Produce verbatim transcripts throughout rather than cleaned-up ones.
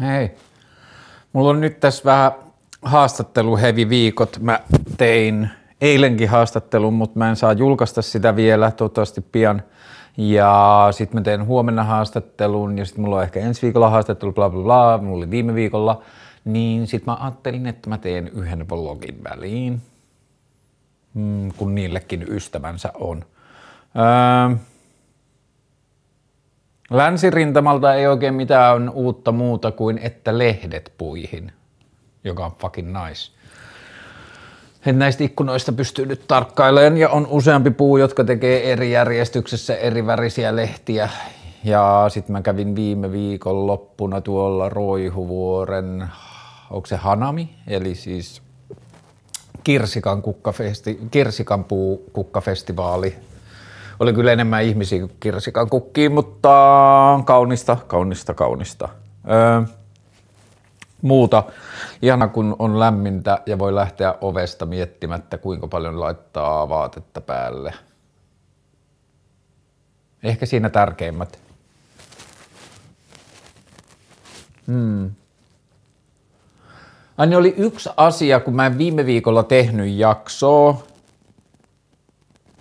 Hei. Mulla on nyt tässä vähän haastatteluhevi viikot. Mä tein eilenkin haastattelun, mutta mä en saa julkaista sitä vielä, toivottavasti pian. Ja sit mä teen huomenna haastattelun ja sit mulla on ehkä ensi viikolla haastattelu, bla bla bla, mulla oli viime viikolla. Niin sit mä ajattelin, että mä teen yhden vlogin väliin, mm, kun niillekin ystävänsä on. Öö, Länsirintamalta ei oikein mitään uutta muuta kuin että lehdet puihin, joka on fucking nice. Et näistä ikkunoista pystyy nyt tarkkailemaan ja on useampi puu, jotka tekee eri järjestyksessä eri värisiä lehtiä. Ja sit mä kävin viime viikon loppuna tuolla Roihuvuoren, onko se Hanami, eli siis kirsikan, kukkafesti, kirsikan puu kukkafestivaali. Oli kyllä enemmän ihmisiä kuin kirsikan kukkiin, mutta kaunista, kaunista, kaunista. Öö, muuta. Ihana kun on lämmintä ja voi lähteä ovesta miettimättä kuinka paljon laittaa vaatetta päälle. Ehkä siinä tärkeimmät. Hmm. Aina oli yksi asia, kun mä en viime viikolla tehnyt jaksoa.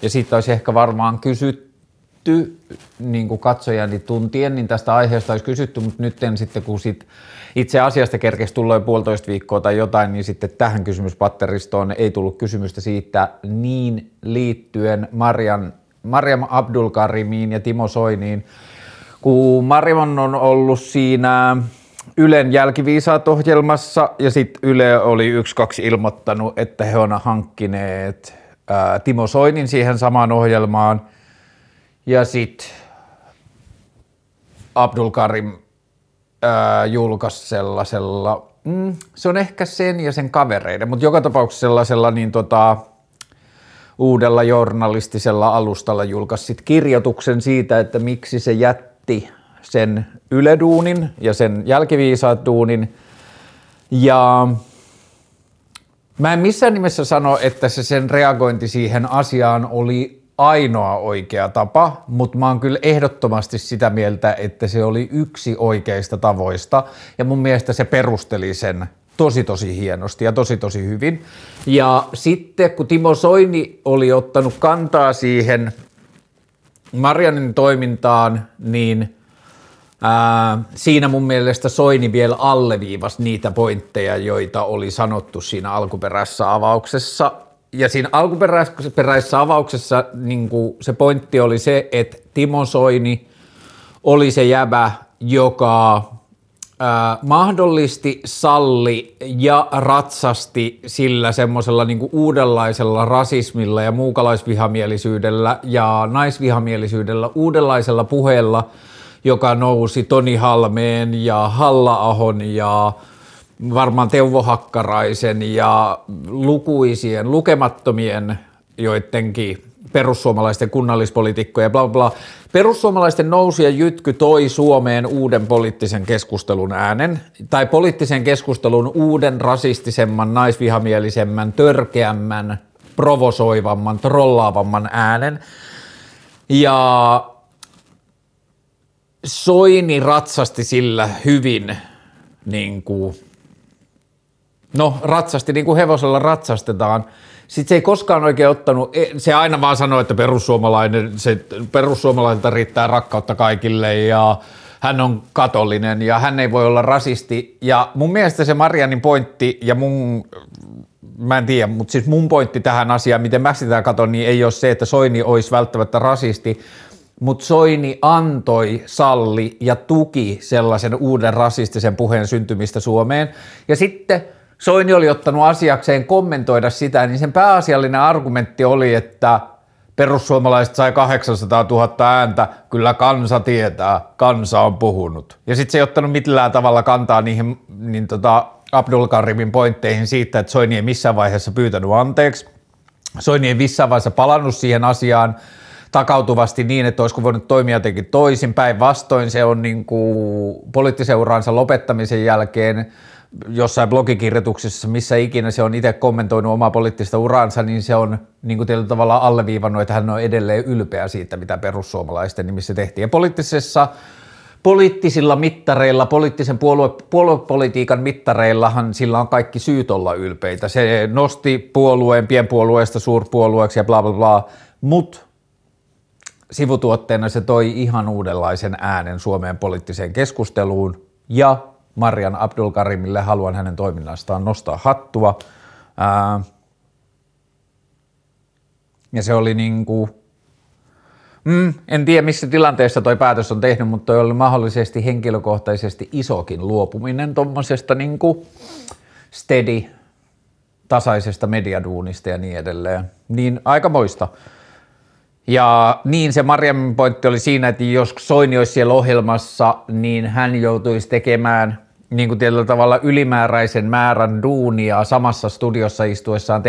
Ja siitä olisi ehkä varmaan kysytty, niin kuin katsojani tuntien, niin tästä aiheesta olisi kysytty, mutta nyt sitten kun sit itse asiasta kerkesi tulla jo puolitoista viikkoa tai jotain, niin sitten tähän kysymyspatteristoon ei tullut kysymystä siitä niin liittyen Marjan, Marjan Abdulkarimiin ja Timo Soiniin, kun Marjan on ollut siinä Ylen Jälkiviisaat ohjelmassa ja sitten Yle oli yksi kaksi ilmoittanut, että he on hankkineet Timo Soinin siihen samaan ohjelmaan ja sitten Abdulkarim ää, julkaisi sellaisella, mm, se on ehkä sen ja sen kavereiden, mutta joka tapauksessa sellaisella niin tota, uudella journalistisella alustalla julkaisi sit kirjoituksen siitä, että miksi se jätti sen Yle-duunin ja sen Jälkiviisaat-duunin ja mä en missään nimessä sano, että se sen reagointi siihen asiaan oli ainoa oikea tapa, mutta mä oon kyllä ehdottomasti sitä mieltä, että se oli yksi oikeista tavoista ja mun mielestä se perusteli sen tosi tosi hienosti ja tosi tosi hyvin. Ja sitten kun Timo Soini oli ottanut kantaa siihen Marjanin toimintaan, niin Ää, siinä mun mielestä Soini vielä alleviivasi niitä pointteja, joita oli sanottu siinä alkuperäisessä avauksessa. Ja siinä alkuperäisessä avauksessa niin kuin se pointti oli se, että Timo Soini oli se jäbä, joka ää, mahdollisti, salli ja ratsasti sillä semmoisella niin kuin uudenlaisella rasismilla ja muukalaisvihamielisyydellä ja naisvihamielisyydellä uudenlaisella puheella, joka nousi Toni Halmeen ja Halla-ahon ja varmaan Teuvo Hakkaraisen ja lukuisien, lukemattomien joidenkin perussuomalaisten kunnallispoliitikkoja bla bla. Perussuomalaisten nousu ja jytky toi Suomeen uuden poliittisen keskustelun äänen tai poliittisen keskustelun uuden rasistisemman, naisvihamielisemmän, törkeämmän, provosoivamman, trollaavamman äänen ja Soini ratsasti sillä hyvin, niin kuin, no ratsasti niin kuin hevosella ratsastetaan. Sitten se ei koskaan oikein ottanut, se aina vaan sanoi, että perussuomalainen, se perussuomalaisilta riittää rakkautta kaikille ja hän on katolinen ja hän ei voi olla rasisti. Ja mun mielestä se Marjanin pointti ja mun, mä en tiedä, mutta siis mun pointti tähän asiaan, miten mä sitä katon, niin ei ole se, että Soini olisi välttämättä rasisti. Mutta Soini antoi, salli ja tuki sellaisen uuden rasistisen puheen syntymistä Suomeen. Ja sitten Soini oli ottanut asiakseen kommentoida sitä, niin sen pääasiallinen argumentti oli, että perussuomalaiset sai kahdeksansataatuhatta ääntä, kyllä kansa tietää, kansa on puhunut. Ja sitten se ei ottanut millään tavalla kantaa niihin niin tota Abdulkarimin pointteihin siitä, että Soini ei missään vaiheessa pyytänyt anteeksi. Soini ei missään vaiheessa palannut siihen asiaan takautuvasti niin, että olisiko voinut toimia jotenkin toisin. Päinvastoin se on niin kuin poliittisen uransa lopettamisen jälkeen jossain blogikirjoituksessa, missä ikinä se on itse kommentoinut omaa poliittista uransa, niin se on niin kuin tietyllä tavalla alleviivannut, että hän on edelleen ylpeä siitä, mitä perussuomalaisten nimissä tehtiin. Ja poliittisessa poliittisilla mittareilla, poliittisen puolue, puoluepolitiikan mittareillahan sillä on kaikki syyt olla ylpeitä. Se nosti puolueen pienpuolueesta suurpuolueeksi ja bla bla bla, mutta sivutuotteena se toi ihan uudenlaisen äänen Suomeen poliittiseen keskusteluun ja Marjan Abdulkarimille haluan hänen toiminnastaan nostaa hattua. Ää, ja se oli niinku, mm, en tiedä missä tilanteessa toi päätös on tehnyt, mutta toi oli mahdollisesti henkilökohtaisesti isokin luopuminen tommosesta niinku steady, tasaisesta mediaduunista ja niin edelleen. Niin aikamoista. Ja niin se Marjamin pointti oli siinä, että jos Soini olisi siellä ohjelmassa, niin hän joutuisi tekemään niin kuin tietyllä tavalla ylimääräisen määrän duunia samassa studiossa istuessaan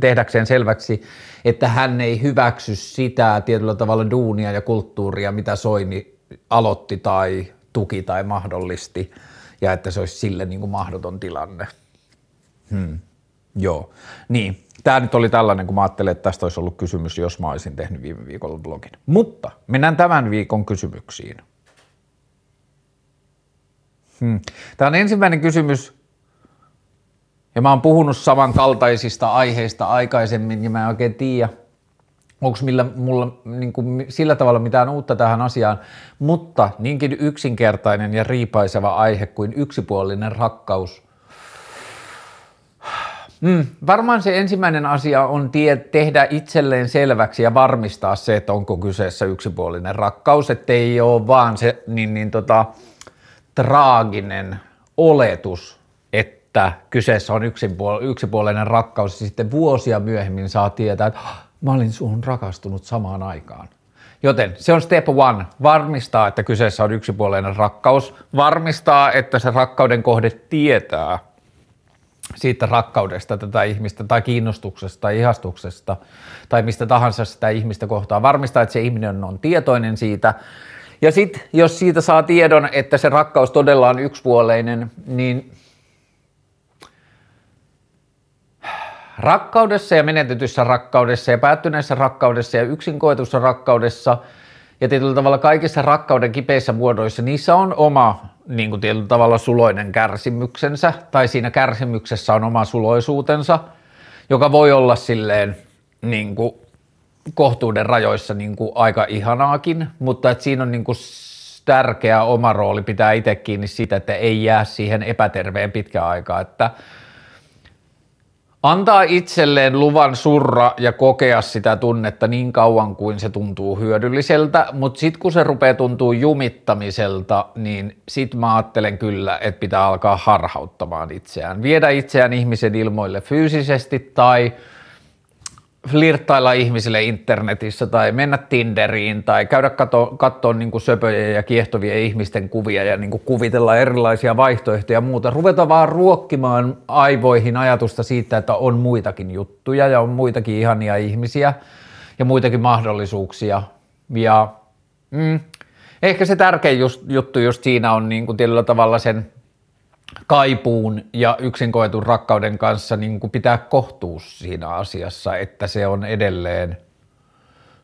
tehdäkseen selväksi, että hän ei hyväksy sitä tietyllä tavalla duunia ja kulttuuria, mitä Soini aloitti tai tuki tai mahdollisti, ja että se olisi sille niin kuin mahdoton tilanne. Hmm. Joo, niin. Tämä nyt oli tällainen, kun mä ajattelin, että tästä olisi ollut kysymys, jos mä olisin tehnyt viime viikolla blogin. Mutta mennään tämän viikon kysymyksiin. Hmm. Tämä on ensimmäinen kysymys, ja mä oon puhunut samankaltaisista aiheista aikaisemmin, ja mä en oikein tiedä, onko mulla niin kuin sillä tavalla mitään uutta tähän asiaan, mutta niinkin yksinkertainen ja riipaiseva aihe kuin yksipuolinen rakkaus. Mm, varmaan se ensimmäinen asia on tie- tehdä itselleen selväksi ja varmistaa se, että onko kyseessä yksipuolinen rakkaus, ettei ole vaan se niin, niin tota, traaginen oletus, että kyseessä on yksipuol- yksipuolinen rakkaus ja sitten vuosia myöhemmin saa tietää, että mä olin suhun rakastunut samaan aikaan. Joten se on step one, varmistaa, että kyseessä on yksipuolinen rakkaus, varmistaa, että se rakkauden kohde tietää siitä rakkaudesta tätä ihmistä tai kiinnostuksesta tai ihastuksesta tai mistä tahansa sitä ihmistä kohtaa. Varmistaa, että se ihminen on tietoinen siitä. Ja sitten, jos siitä saa tiedon, että se rakkaus todella on yksipuoleinen, niin rakkaudessa ja menetetyssä rakkaudessa ja päättyneessä rakkaudessa ja yksin koetussa rakkaudessa ja tietyllä tavalla kaikissa rakkauden kipeissä muodoissa, niissä on oma niin kuin tietyllä tavalla suloinen kärsimyksensä, tai siinä kärsimyksessä on oma suloisuutensa, joka voi olla silleen niin kuin kohtuuden rajoissa niin kuin aika ihanaakin, mutta että siinä on niin kuin tärkeä oma rooli pitää itse kiinni siitä, että ei jää siihen epäterveen pitkään aikaa, että antaa itselleen luvan surra ja kokea sitä tunnetta niin kauan kuin se tuntuu hyödylliseltä, mutta sitten kun se rupeaa tuntuu jumittamiselta, niin sitten mä ajattelen kyllä, että pitää alkaa harhauttamaan itseään. Viedä itseään ihmisen ilmoille fyysisesti tai flirttailla ihmisille internetissä tai mennä Tinderiin tai käydä katsoa niin söpöjä ja kiehtovia ihmisten kuvia ja niin kuvitella erilaisia vaihtoehtoja ja muuta. Ruveta vaan ruokkimaan aivoihin ajatusta siitä, että on muitakin juttuja ja on muitakin ihania ihmisiä ja muitakin mahdollisuuksia. Ja, mm, ehkä se tärkein just, juttu just siinä on niin kuin tietyllä tavalla sen kaipuun ja yksin koetun rakkauden kanssa niin kuin pitää kohtuus siinä asiassa, että se on edelleen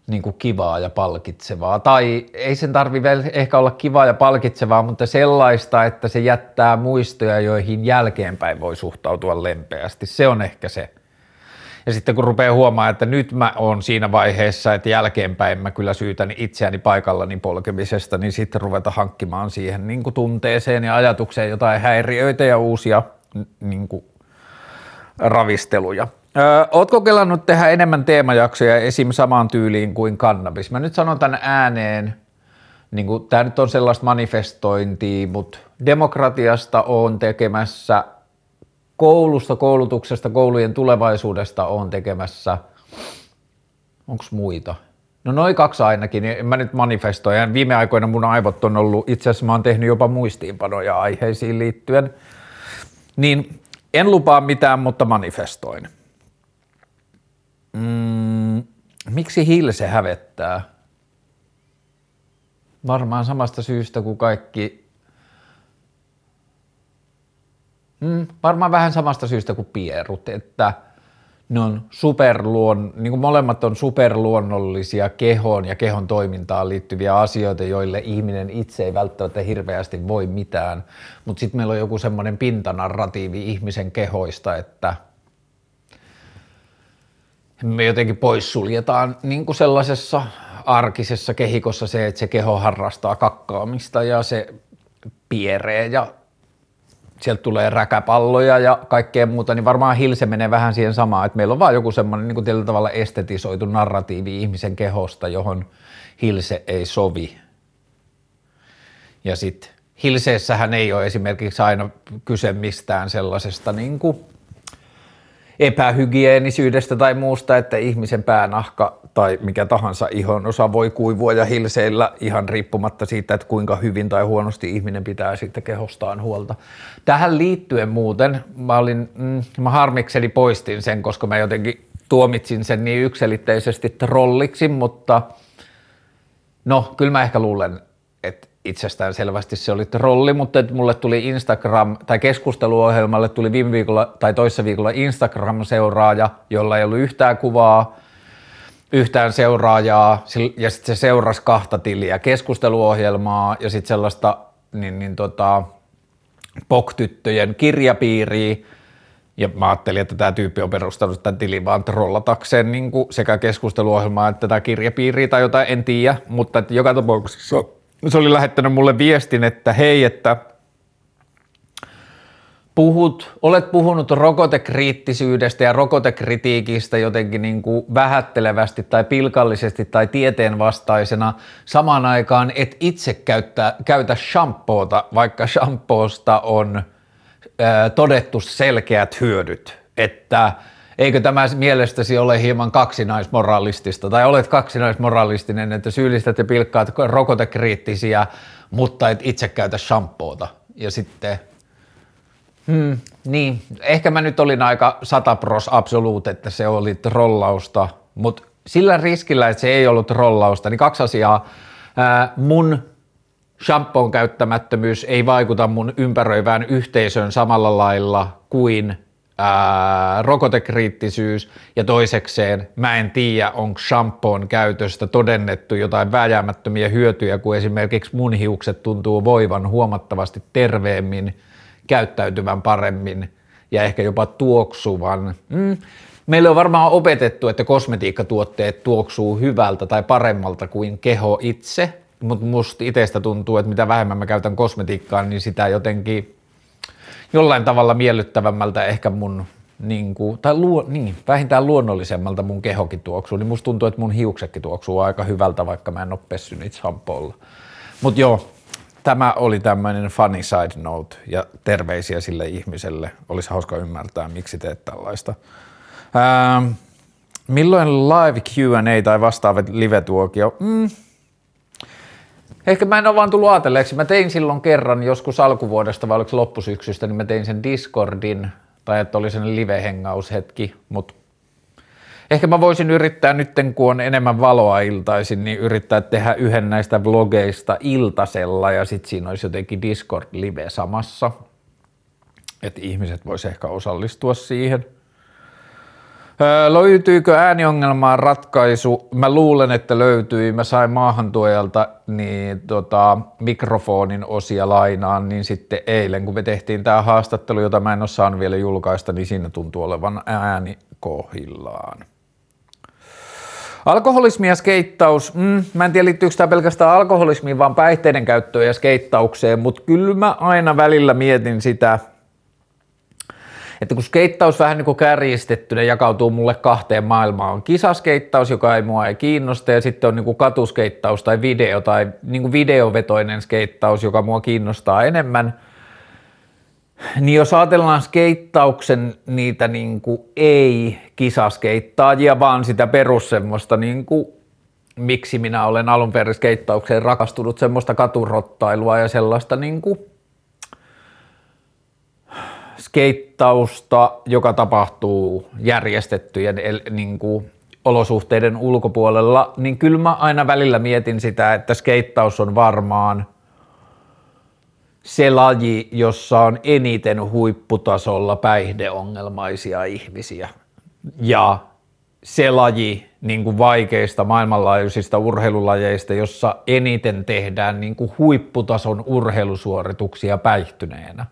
niin kuin kivaa ja palkitsevaa. Tai ei sen tarvitse ehkä olla kivaa ja palkitsevaa, mutta sellaista, että se jättää muistoja, joihin jälkeenpäin voi suhtautua lempeästi. Se on ehkä se. Ja sitten kun rupeaa huomaamaan, että nyt mä oon siinä vaiheessa, että jälkeenpäin mä kyllä syytän itseäni paikallani polkemisesta, niin sitten ruveta hankkimaan siihen niin kuin tunteeseen ja ajatukseen jotain häiriöitä ja uusia niin kuin ravisteluja. Öö, ootko kelannut tehdä enemmän teemajaksoja esim. Samaan tyyliin kuin kannabis? Mä nyt sanon tämän ääneen, niin kuin, tää nyt on sellaista manifestointia, mutta demokratiasta on tekemässä. Koulusta, koulutuksesta, koulujen tulevaisuudesta on tekemässä, onko muita? No noin kaksi ainakin, niin mä nyt manifestoin. Viime aikoina mun aivot on ollut, itse asiassa mä oon tehnyt jopa muistiinpanoja aiheisiin liittyen, niin en lupaa mitään, mutta manifestoin. Mm, miksi Hilse hävettää? Varmaan samasta syystä kuin kaikki. Mm, varmaan vähän samasta syystä kuin Pierut, että ne on superluon, niin kuin molemmat on superluonnollisia kehoon ja kehon toimintaan liittyviä asioita, joille ihminen itse ei välttämättä hirveästi voi mitään, mutta sitten meillä on joku semmoinen pintanarratiivi ihmisen kehoista, että me jotenkin poissuljetaan niin kuin sellaisessa arkisessa kehikossa se, että se keho harrastaa kakkaamista ja se pieree ja sieltä tulee räkäpalloja ja kaikkea muuta, niin varmaan Hilse menee vähän siihen samaan, että meillä on vaan joku semmoinen niin kuin tietyllä tavalla estetisoitu narratiivi ihmisen kehosta, johon Hilse ei sovi. Ja sitten Hilseessähän ei ole esimerkiksi aina kyse mistään sellaisesta niin kuin epähygienisyydestä tai muusta, että ihmisen päänahka tai mikä tahansa ihon osa voi kuivua ja hilseillä ihan riippumatta siitä, että kuinka hyvin tai huonosti ihminen pitää siitä kehostaan huolta. Tähän liittyen muuten, mä, olin, mm, mä harmikseni poistin sen, koska mä jotenkin tuomitsin sen niin yksiselitteisesti trolliksi, mutta no kyllä mä ehkä luulen, että itsestään selvästi se oli trolli, mutta mulle tuli Instagram, tai keskusteluohjelmalle tuli viime viikolla tai toissa viikolla Instagram-seuraaja, jolla ei ollut yhtään kuvaa, yhtään seuraajaa, ja sitten se seurasi kahta tiliä, keskusteluohjelmaa ja sitten sellaista niin, niin tota, P O K-tyttöjen kirjapiiriä, ja mä ajattelin, että tämä tyyppi on perustanut tämän tilin vaan trollatakseen niin kuin sekä keskusteluohjelmaa että tätä kirjapiiriä tai jotain, en tiedä, mutta että joka tapauksessa se oli lähettänyt mulle viestin, että hei, että puhut, olet puhunut rokotekriittisyydestä ja rokotekritiikistä jotenkin niin kuin vähättelevästi tai pilkallisesti tai tieteenvastaisena. Samaan aikaan et itse käyttä, käytä shampoota, vaikka shampoosta on ö, todettu selkeät hyödyt, että eikö tämä mielestäsi ole hieman kaksinaismoralistista, tai olet kaksinaismoralistinen, että syyllistät ja pilkkaat rokotekriittisiä, mutta et itse käytä shampoota. Ja sitten, hmm, niin, ehkä mä nyt olin aika satapros absoluut, että se oli trollausta, mutta sillä riskillä, että se ei ollut trollausta, niin kaksi asiaa. Ää, mun shampoon käyttämättömyys ei vaikuta mun ympäröivään yhteisöön samalla lailla kuin Ää, rokotekriittisyys ja toisekseen mä en tiedä, onko shampoon käytöstä todennettu jotain vääjäämättömiä hyötyjä, kun esimerkiksi mun hiukset tuntuu voivan huomattavasti terveemmin, käyttäytyvän paremmin ja ehkä jopa tuoksuvan. Mm. Meillä on varmaan opetettu, että kosmetiikkatuotteet tuoksuu hyvältä tai paremmalta kuin keho itse, mutta musta itsestä tuntuu, että mitä vähemmän mä käytän kosmetiikkaa, niin sitä jotenkin jollain tavalla miellyttävämmältä ehkä mun, niin kuin, tai luo, niin, vähintään luonnollisemmalta mun kehokin tuoksuu, niin musta tuntuu, että mun hiuksetkin tuoksuu aika hyvältä, vaikka mä en oo pessy niitä shampoolla. Mut joo, tämä oli tämmöinen funny side note ja terveisiä sille ihmiselle. Olisi hauska ymmärtää, miksi teet tällaista. Ähm, milloin live Q and A tai vastaavat live-tuokio? Mm. Ehkä mä en ole vaan tullut ajatelleeksi. Mä tein silloin kerran joskus alkuvuodesta vai oliko loppusyksystä, niin mä tein sen Discordin tai että oli sen live-hengaushetki, mut ehkä mä voisin yrittää nytten, kun on enemmän valoa iltaisin, niin yrittää tehdä yhden näistä blogeista iltasella ja sit siinä olisi jotenkin Discord-live samassa, että ihmiset vois ehkä osallistua siihen. Öö, löytyykö ääniongelmaan ratkaisu? Mä luulen, että löytyi. Mä sain maahantuojalta niin, tota, mikrofonin osia lainaan, niin sitten eilen, kun me tehtiin tää haastattelu, jota mä en ole saanut vielä julkaista, niin siinä tuntuu olevan ääni kohdillaan. Alkoholismi ja skeittaus. Mm, mä en tiedä, liittyykö tää pelkästään alkoholismiin, vaan päihteiden käyttöön ja skeittaukseen, mutta kyllä mä aina välillä mietin sitä, että kun skeittaus vähän niin kuin kärjistettynä jakautuu mulle kahteen maailmaan, on kisaskeittaus, joka ei mua ei kiinnosta, ja sitten on niin kuin katuskeittaus tai video tai niin kuin videovetoinen skeittaus, joka mua kiinnostaa enemmän. Niin jos ajatellaan skeittauksen niitä niin kuin ei kisaskeittaajia, vaan sitä perus semmoista niin kuin miksi minä olen alun perin skeittaukseen rakastunut, semmoista katurottailua ja sellaista niin kuin skeittausta, joka tapahtuu järjestettyjen niin kuin olosuhteiden ulkopuolella, niin kyllä mä aina välillä mietin sitä, että skeittaus on varmaan se laji, jossa on eniten huipputasolla päihdeongelmaisia ihmisiä. ja se laji niin kuin vaikeista maailmanlaajuisista urheilulajeista, jossa eniten tehdään niin kuin huipputason urheilusuorituksia päihtyneenä.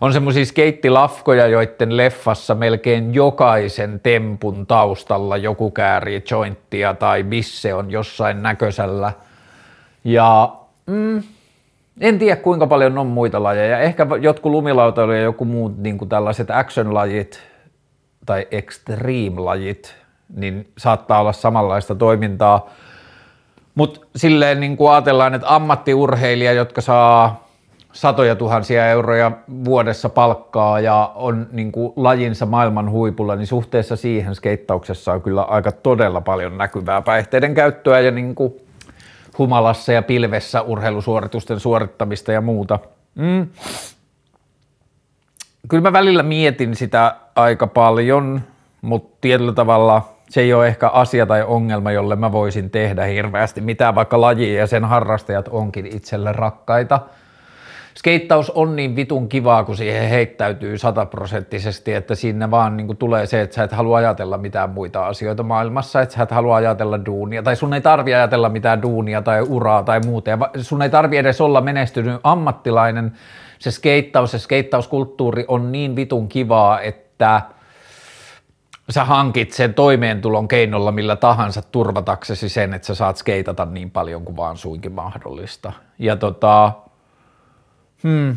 On semmoisia skeittilafkoja, joiden leffassa melkein jokaisen tempun taustalla joku käärii jointtia tai bisse on jossain näköisellä. Ja mm, en tiedä kuinka paljon on muita lajeja. Ehkä jotkut lumilautailu ja joku muut niin kuin tällaiset action-lajit tai extreme-lajit, niin saattaa olla samanlaista toimintaa. Mutta silleen niin kuin ajatellaan, että ammattiurheilija, jotka saa satoja tuhansia euroja vuodessa palkkaa ja on niin kuin lajinsa maailman huipulla, niin suhteessa siihen skeittauksessa on kyllä aika todella paljon näkyvää päihteiden käyttöä ja niin kuin humalassa ja pilvessä urheilusuoritusten suorittamista ja muuta. Mm. Kyllä mä välillä mietin sitä aika paljon, mutta tietyllä tavalla se ei ole ehkä asia tai ongelma, jolle mä voisin tehdä hirveästi mitään, vaikka laji ja sen harrastajat onkin itselle rakkaita. Skeittaus on niin vitun kivaa, kun siihen heittäytyy sataprosenttisesti, että siinä vaan niin kuin tulee se, että sä et halua ajatella mitään muita asioita maailmassa, että sä et halua ajatella duunia, tai sun ei tarvi ajatella mitään duunia tai uraa tai muuta, ja sun ei tarvi edes olla menestynyt ammattilainen. Se skeittaus ja skeittauskulttuuri on niin vitun kivaa, että sä hankit sen toimeentulon keinolla millä tahansa turvataksesi sen, että sä saat skeitata niin paljon kuin vaan suinkin mahdollista. Ja tota... Hmm.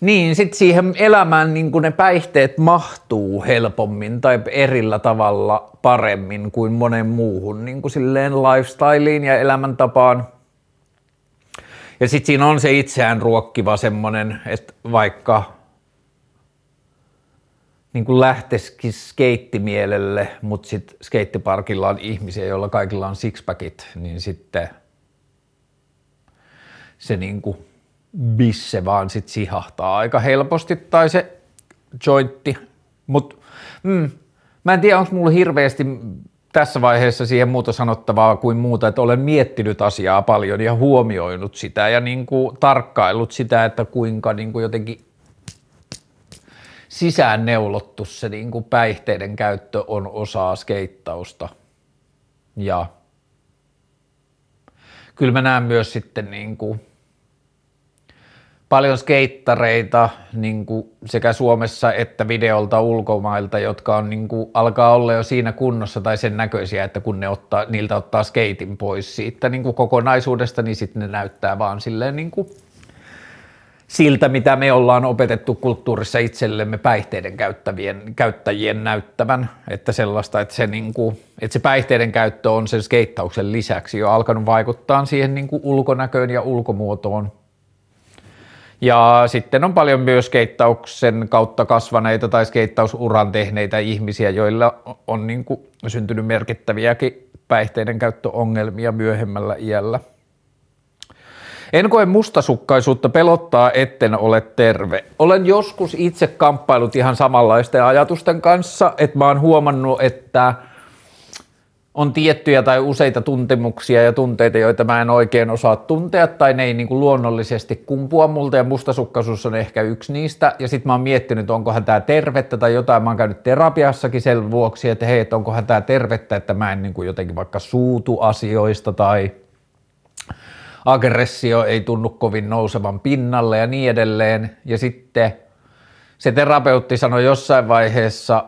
Niin, sit siihen elämään niin kun ne päihteet mahtuu helpommin tai erillä tavalla paremmin kuin monen muuhun niin kun silleen lifestyleen ja elämäntapaan. Ja sit siinä on se itseään ruokkiva semmonen, että vaikka niin kun lähtesikin skeittimielelle, mut sit skeittiparkilla on ihmisiä, joilla kaikilla on sixpackit, niin sitten se niinku bisse vaan sit sihahtaa aika helposti tai se jointti, mut mm, mä en tiedä onko mulla hirveästi tässä vaiheessa siihen muuta sanottavaa kuin muuta, että olen miettinyt asiaa paljon ja huomioinut sitä ja niinku tarkkaillut sitä, että kuinka niinku jotenkin sisään neulottu se niinku päihteiden käyttö on osaa skeittausta ja kyllä mä näen myös sitten niinku paljon skeittareita niinku sekä Suomessa että videolta ulkomailta, jotka on niinku alkaa olla jo siinä kunnossa tai sen näköisiä, että kun ne ottaa, niiltä ottaa skeitin pois siitä niinku kokonaisuudesta, niin sitten ne näyttää vaan silleen niinku siltä, mitä me ollaan opetettu kulttuurissa itsellemme päihteiden käyttävien, käyttäjien näyttävän, että sellaista, että se, niin kuin, että se päihteiden käyttö on sen skeittauksen lisäksi jo alkanut vaikuttaa siihen niin kuin ulkonäköön ja ulkomuotoon. Ja sitten on paljon myös skeittauksen kautta kasvaneita tai skeittausuran tehneitä ihmisiä, joilla on niin kuin syntynyt merkittäviäkin päihteiden käyttöongelmia myöhemmällä iällä. En koe mustasukkaisuutta pelottaa, etten ole terve. Olen joskus itse kamppailut ihan samanlaisten ajatusten kanssa, että mä oon huomannut, että on tiettyjä tai useita tuntemuksia ja tunteita, joita mä en oikein osaa tuntea tai ne ei niin kuin luonnollisesti kumpua multa ja mustasukkaisuus on ehkä yksi niistä. Ja sit mä oon miettinyt, onkohan tää tervettä tai jotain. Mä oon käynyt terapiassakin sen vuoksi, että hei, että onkohan tää tervettä, että mä en niin kuin jotenkin vaikka suutu asioista tai aggressio ei tunnu kovin nousevan pinnalle ja niin edelleen. Ja sitten se terapeutti sanoi jossain vaiheessa,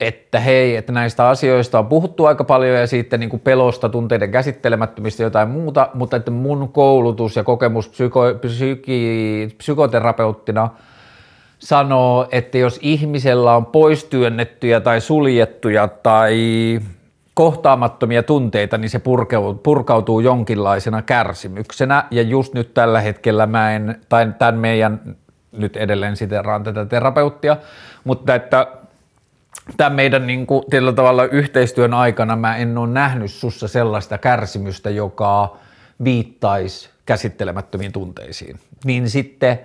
että hei, että näistä asioista on puhuttu aika paljon ja siitä niin kuin pelosta, tunteiden käsittelemättömistä jotain muuta, mutta että mun koulutus ja kokemus psyko- psyki- psykoterapeuttina sanoo, että jos ihmisellä on poistyönnettyjä tai suljettuja tai kohtaamattomia tunteita, niin se purkautuu jonkinlaisena kärsimyksenä ja just nyt tällä hetkellä mä en, tai tämän meidän, nyt edelleen siteraan tätä terapeuttia, mutta että tämän meidän niin kuin, tietyllä tavalla yhteistyön aikana mä en ole nähnyt sussa sellaista kärsimystä, joka viittaisi käsittelemättömiin tunteisiin, niin sitten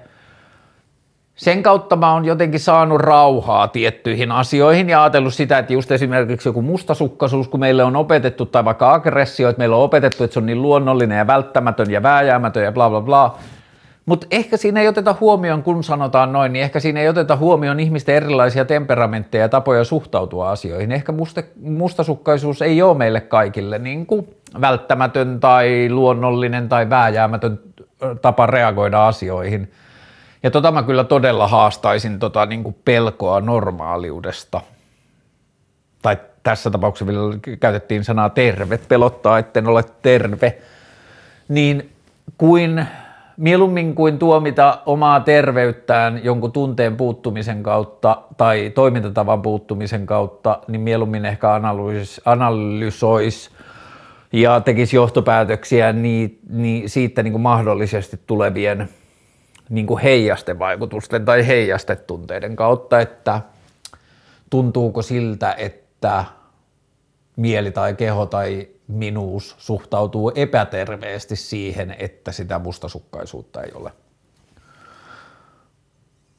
sen kautta mä oon jotenkin saanut rauhaa tiettyihin asioihin ja ajatellut sitä, että just esimerkiksi joku mustasukkaisuus, kun meille on opetettu, tai vaikka aggressio, että meillä on opetettu, että se on niin luonnollinen ja välttämätön ja vääjäämätön ja bla bla bla, Mutta ehkä siinä ei oteta huomioon, kun sanotaan noin, niin ehkä siinä ei oteta huomioon ihmisten erilaisia temperamentteja ja tapoja suhtautua asioihin. Ehkä muste, mustasukkaisuus ei ole meille kaikille niin kuin välttämätön tai luonnollinen tai vääjäämätön tapa reagoida asioihin. Ja tota mä kyllä todella haastaisin tota niin kuin pelkoa normaaliudesta. Tai tässä tapauksessa käytettiin sanaa terve, pelottaa, etten ole terve. Niin kuin... Mieluummin kuin tuomita omaa terveyttään jonkun tunteen puuttumisen kautta tai toimintatavan puuttumisen kautta, niin mieluummin ehkä analyys, analysoisi ja tekisi johtopäätöksiä niin, niin siitä niin kuin mahdollisesti tulevien niin kuin heijastevaikutusten tai heijastetunteiden kautta, että tuntuuko siltä, että mieli tai keho tai minuus suhtautuu epäterveesti siihen, että sitä mustasukkaisuutta ei ole.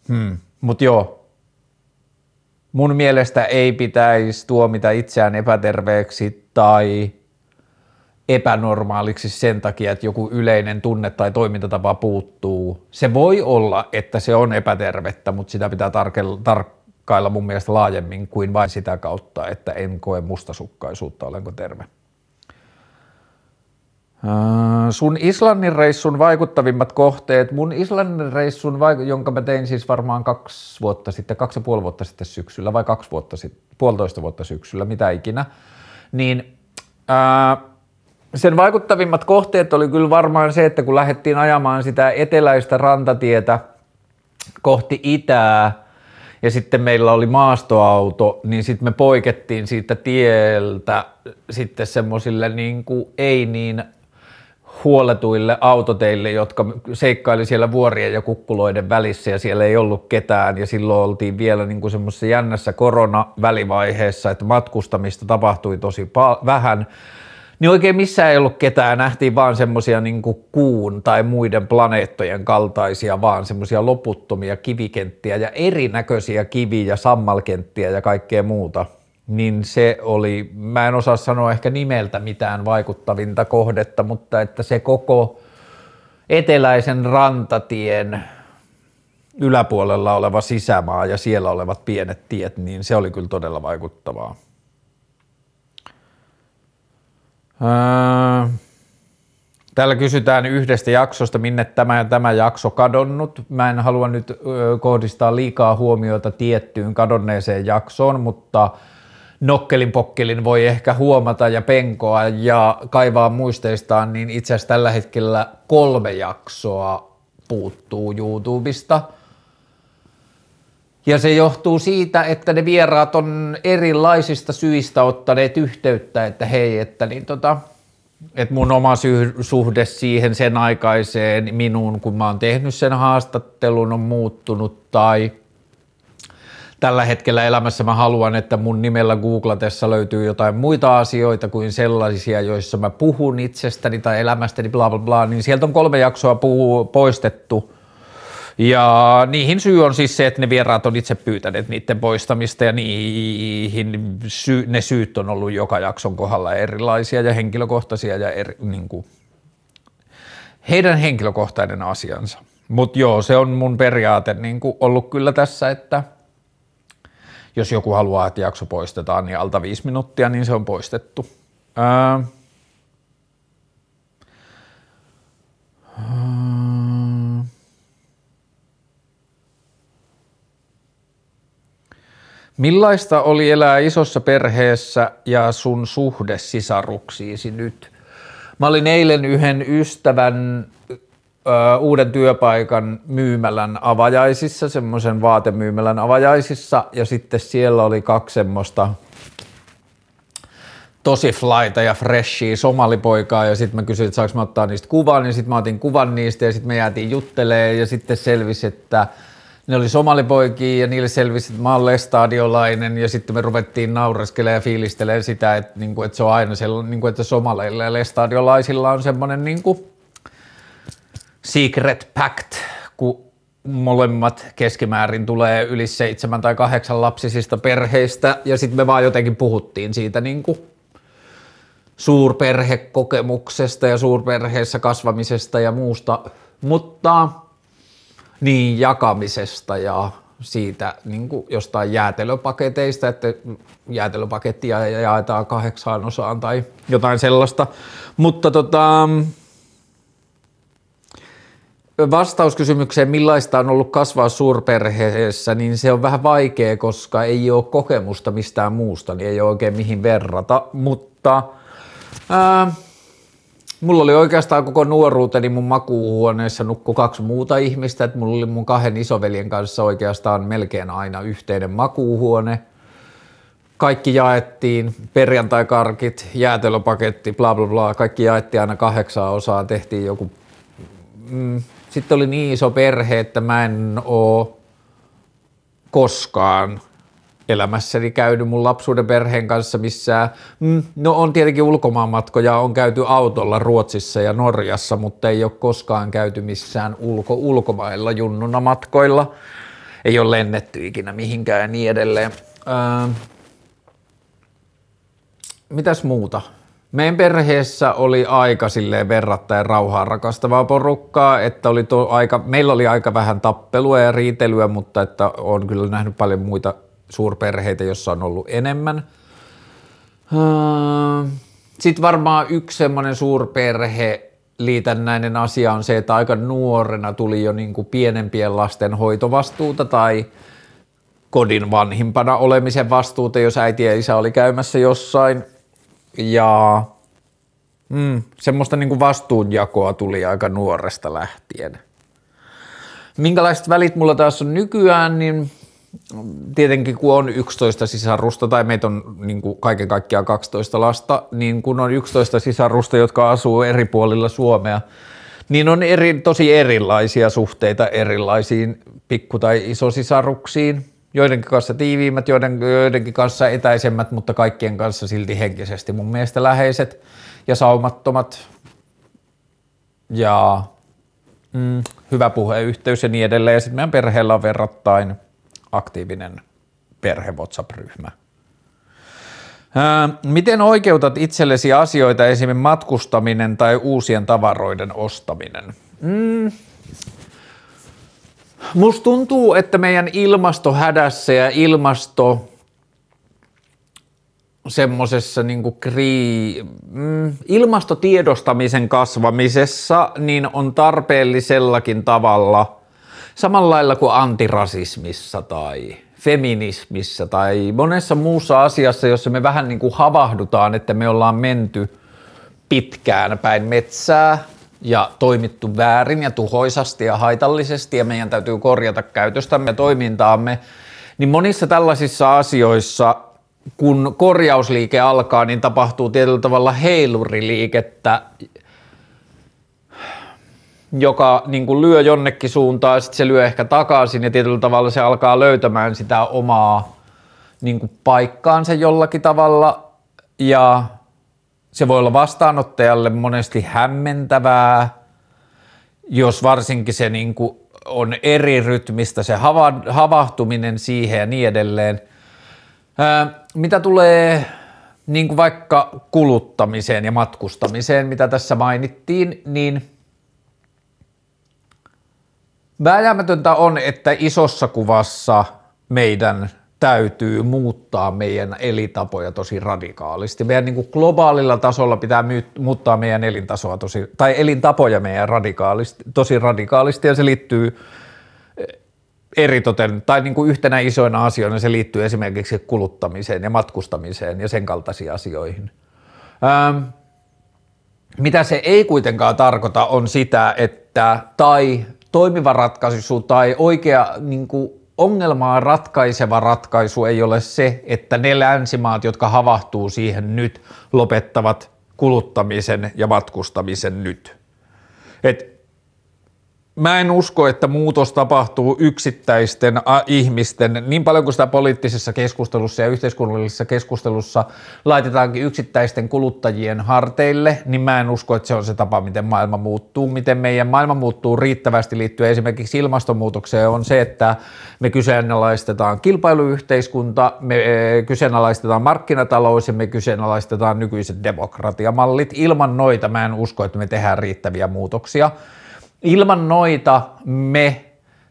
Hmm. Mut joo, mun mielestä ei pitäisi tuomita itseään epäterveeksi tai epänormaaliksi sen takia, että joku yleinen tunne tai toimintatapa puuttuu. Se voi olla, että se on epätervettä, mutta sitä pitää tarkella, tarkkailla mun mielestä laajemmin kuin vain sitä kautta, että en koe mustasukkaisuutta, olenko terve. Sun Islannin reissun vaikuttavimmat kohteet, mun Islannin reissun, jonka mä tein siis varmaan kaksi vuotta sitten, kaksi ja puoli vuotta sitten syksyllä vai kaksi vuotta sitten, puolitoista vuotta syksyllä, mitä ikinä, niin ää, sen vaikuttavimmat kohteet oli kyllä varmaan se, että kun lähdettiin ajamaan sitä eteläistä rantatietä kohti itää, ja sitten meillä oli maastoauto, niin sitten me poikettiin siitä tieltä sitten semmoisille niin kuin ei niin huoletuille autoteille, jotka seikkaili siellä vuorien ja kukkuloiden välissä ja siellä ei ollut ketään ja silloin oltiin vielä niin kuin semmoisessa jännässä koronavälivaiheessa, että matkustamista tapahtui tosi pa- vähän. Niin oikein missään ei ollut ketään, nähtiin vaan semmoisia niin kuin kuun tai muiden planeettojen kaltaisia, vaan semmoisia loputtomia kivikenttiä ja erinäköisiä kiviä ja sammalkenttiä ja kaikkea muuta. Niin se oli, mä en osaa sanoa ehkä nimeltä mitään vaikuttavinta kohdetta, mutta että se koko eteläisen rantatien yläpuolella oleva sisämaa ja siellä olevat pienet tiet, niin se oli kyllä todella vaikuttavaa. Täällä kysytään yhdestä jaksosta, minne tämä ja tämä jakso kadonnut. Mä en halua nyt kohdistaa liikaa huomiota tiettyyn kadonneeseen jaksoon, mutta nokkelin pokkelin voi ehkä huomata ja penkoa ja kaivaa muisteistaan, niin itse asiassa tällä hetkellä kolme jaksoa puuttuu YouTubesta. Ja se johtuu siitä, että ne vieraat on erilaisista syistä ottaneet yhteyttä, että hei, että niin tota, että mun oma syy, suhde siihen sen aikaiseen minuun, kun mä oon tehnyt sen haastattelun, on muuttunut tai tällä hetkellä elämässä mä haluan, että mun nimellä googlatessa löytyy jotain muita asioita kuin sellaisia, joissa mä puhun itsestäni tai elämästäni bla bla bla, niin sieltä on kolme jaksoa puhu, poistettu. Ja niihin syy on siis se, että ne vieraat on itse pyytäneet niiden poistamista ja niihin sy- ne syyt on ollut joka jakson kohdalla erilaisia ja henkilökohtaisia ja eri, niin kuin, heidän henkilökohtainen asiansa. Mutta joo, se on mun periaate niin kuin ollut kyllä tässä, että jos joku haluaa, että jakso poistetaan, niin alta viisi minuuttia, niin se on poistettu. Ää... Millaista oli elää isossa perheessä ja sun suhde sisaruksiisi nyt? Mä olin eilen yhden ystävän ö, uuden työpaikan myymälän avajaisissa, semmoisen vaatemyymälän avajaisissa ja sitten siellä oli kaksi semmoista tosi flyta ja freshia somalipoikaa ja sitten mä kysyin, että saanko mä ottaa niistä kuvan ja sitten mä otin kuvan niistä ja sitten me jäätiin juttelemaan ja sitten selvisi, että ne oli somalipoikia ja niille selvisi, että mä oon lestadiolainen ja sitten me ruvettiin naureskelemaan ja fiilistelemaan sitä, että, niinku, että se on aina sellainen, niinku, että somaleilla ja lestadiolaisilla on semmoinen niinku secret pact, kun molemmat keskimäärin tulee yli seitsemän tai kahdeksan lapsisista perheistä ja sitten me vaan jotenkin puhuttiin siitä niinku suurperhekokemuksesta ja suurperheessä kasvamisesta ja muusta, mutta niin jakamisesta ja siitä niin kuin jostain jäätelöpaketeista, että jäätelöpakettia jaetaan kahdeksaan osaan tai jotain sellaista. Mutta tota, vastaus kysymykseen, millaista on ollut kasvaa suurperheessä, niin se on vähän vaikea, koska ei ole kokemusta mistään muusta, niin ei ole oikein mihin verrata, mutta ää, mulla oli oikeastaan koko nuoruuteni mun makuuhuoneessa nukkui kaksi muuta ihmistä, että mulla oli mun kahden isoveljen kanssa oikeastaan melkein aina yhteinen makuuhuone. Kaikki jaettiin, perjantaikarkit, jäätelöpaketti, bla bla bla, kaikki jaettiin aina kahdeksaan osaa, tehtiin joku... Mm, sitten oli niin iso perhe, että mä en oo koskaan elämässäni käynyt mun lapsuuden perheen kanssa missään. Mm, no on tietenkin ulkomaanmatkoja, on käyty autolla Ruotsissa ja Norjassa, mutta ei ole koskaan käyty missään ulko, ulkomailla junnuna matkoilla. Ei ole lennetty ikinä mihinkään ja niin edelleen. Öö, mitäs muuta? Meidän perheessä oli aika silleen verrattain rauhaa rakastavaa porukkaa, että oli tuo aika, meillä oli aika vähän tappelua ja riitelyä, mutta että olen kyllä nähnyt paljon muita suurperheitä, joissa on ollut enemmän. Sitten varmaan yksi semmoinen suurperhe liitännäinen asia on se, että aika nuorena tuli jo niin kuin pienempien lasten hoitovastuuta tai kodin vanhimpana olemisen vastuuta, jos äiti ja isä oli käymässä jossain. Ja mm, semmoista niin kuin vastuunjakoa tuli aika nuoresta lähtien. Minkälaiset välit mulla taas on nykyään, niin tietenkin kun on yksitoista sisarusta, tai meitä on niin kuin kaiken kaikkiaan kaksitoista lasta, niin kun on yksitoista sisarusta, jotka asuu eri puolilla Suomea, niin on eri, tosi erilaisia suhteita erilaisiin pikku- tai isosisaruksiin. Joidenkin kanssa tiiviimmät, joiden, joidenkin kanssa etäisemmät, mutta kaikkien kanssa silti henkisesti mun mielestä läheiset ja saumattomat ja mm, hyvä puheyhteys ja niin edelleen. Ja sitten meidän perheellä on verrattain aktiivinen perhe WhatsApp-ryhmä. Ää, miten oikeutat itsellesi asioita, esimerkiksi matkustaminen tai uusien tavaroiden ostaminen? Mm. Musta tuntuu, että meidän ilmastohädässä ja ilmasto semmosessa niinku krii, mm, ilmastotiedostamisen kasvamisessa niin on tarpeellisellakin tavalla samalla lailla kuin antirasismissa tai feminismissä tai monessa muussa asiassa, jossa me vähän niinku havahdutaan, että me ollaan menty pitkään päin metsää ja toimittu väärin ja tuhoisasti ja haitallisesti ja meidän täytyy korjata käytöstämme ja toimintaamme, niin monissa tällaisissa asioissa, kun korjausliike alkaa, niin tapahtuu tietyllä tavalla heiluriliikettä, joka niin kuin lyö jonnekin suuntaan, sitten se lyö ehkä takaisin ja tietyllä tavalla se alkaa löytämään sitä omaa niin kuin paikkaansa jollakin tavalla ja se voi olla vastaanottajalle monesti hämmentävää, jos varsinkin se niin kuin on eri rytmistä, se hava- havahtuminen siihen ja niin edelleen. Ää, mitä tulee niin kuin vaikka kuluttamiseen ja matkustamiseen, mitä tässä mainittiin, niin vääjäämätöntä on, että isossa kuvassa meidän täytyy muuttaa meidän elintapoja tosi radikaalisti. Meidän niin kuin globaalilla tasolla pitää muuttaa meidän elintasoa tosi, tai elintapoja meidän radikaalisti, tosi radikaalisti, ja se liittyy eritoten, tai niin kuin yhtenä isoina asioina se liittyy esimerkiksi kuluttamiseen ja matkustamiseen ja sen kaltaisiin asioihin. Ähm, mitä se ei kuitenkaan tarkoita on sitä, että tai toimiva ratkaisu tai oikea niin kuin ongelmaa ratkaiseva ratkaisu ei ole se, että ne länsimaat, jotka havahtuu siihen nyt, lopettavat kuluttamisen ja matkustamisen nyt. Et mä en usko, että muutos tapahtuu yksittäisten ihmisten, niin paljon kuin sitä poliittisessa keskustelussa ja yhteiskunnallisessa keskustelussa laitetaankin yksittäisten kuluttajien harteille, niin mä en usko, että se on se tapa, miten maailma muuttuu. Miten meidän maailma muuttuu riittävästi liittyen esimerkiksi ilmastonmuutokseen on se, että me kyseenalaistetaan kilpailuyhteiskunta, me kyseenalaistetaan markkinatalous ja me kyseenalaistetaan nykyiset demokratiamallit. Ilman noita mä en usko, että me tehdään riittäviä muutoksia. Ilman noita me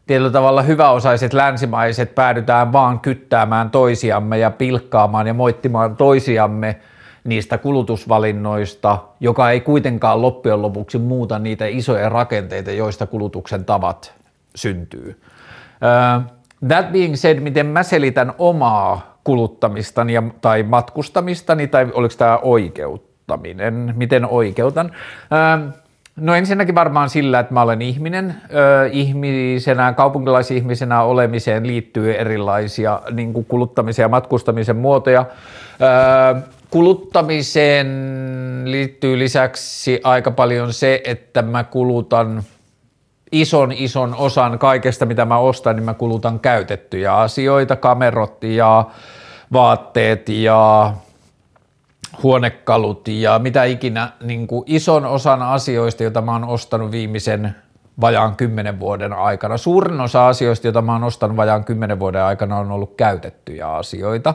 tietyllä tavalla hyväosaiset länsimaiset päädytään vaan kyttäämään toisiamme ja pilkkaamaan ja moittimaan toisiamme niistä kulutusvalinnoista, joka ei kuitenkaan loppujen lopuksi muuta niitä isoja rakenteita, joista kulutuksen tavat syntyy. Uh, that being said, miten mä selitän omaa kuluttamistani ja, tai matkustamistani, tai oliko tämä oikeuttaminen, miten oikeutan? Uh, No ensinnäkin varmaan sillä, että mä olen ihminen. Ö, ihmisenä, kaupunkilaisihmisenä olemiseen liittyy erilaisia niin kuin kuluttamisen ja matkustamisen muotoja. Ö, kuluttamiseen liittyy lisäksi aika paljon se, että mä kulutan ison ison osan kaikesta, mitä mä ostan, niin mä kulutan käytettyjä asioita, kamerot ja vaatteet ja huonekalut ja mitä ikinä, niin kuin ison osan asioista, joita mä oon ostanut viimeisen vajaan kymmenen vuoden aikana. Suurin osa asioista, joita mä oon ostanut vajaan kymmenen vuoden aikana, on ollut käytettyjä asioita.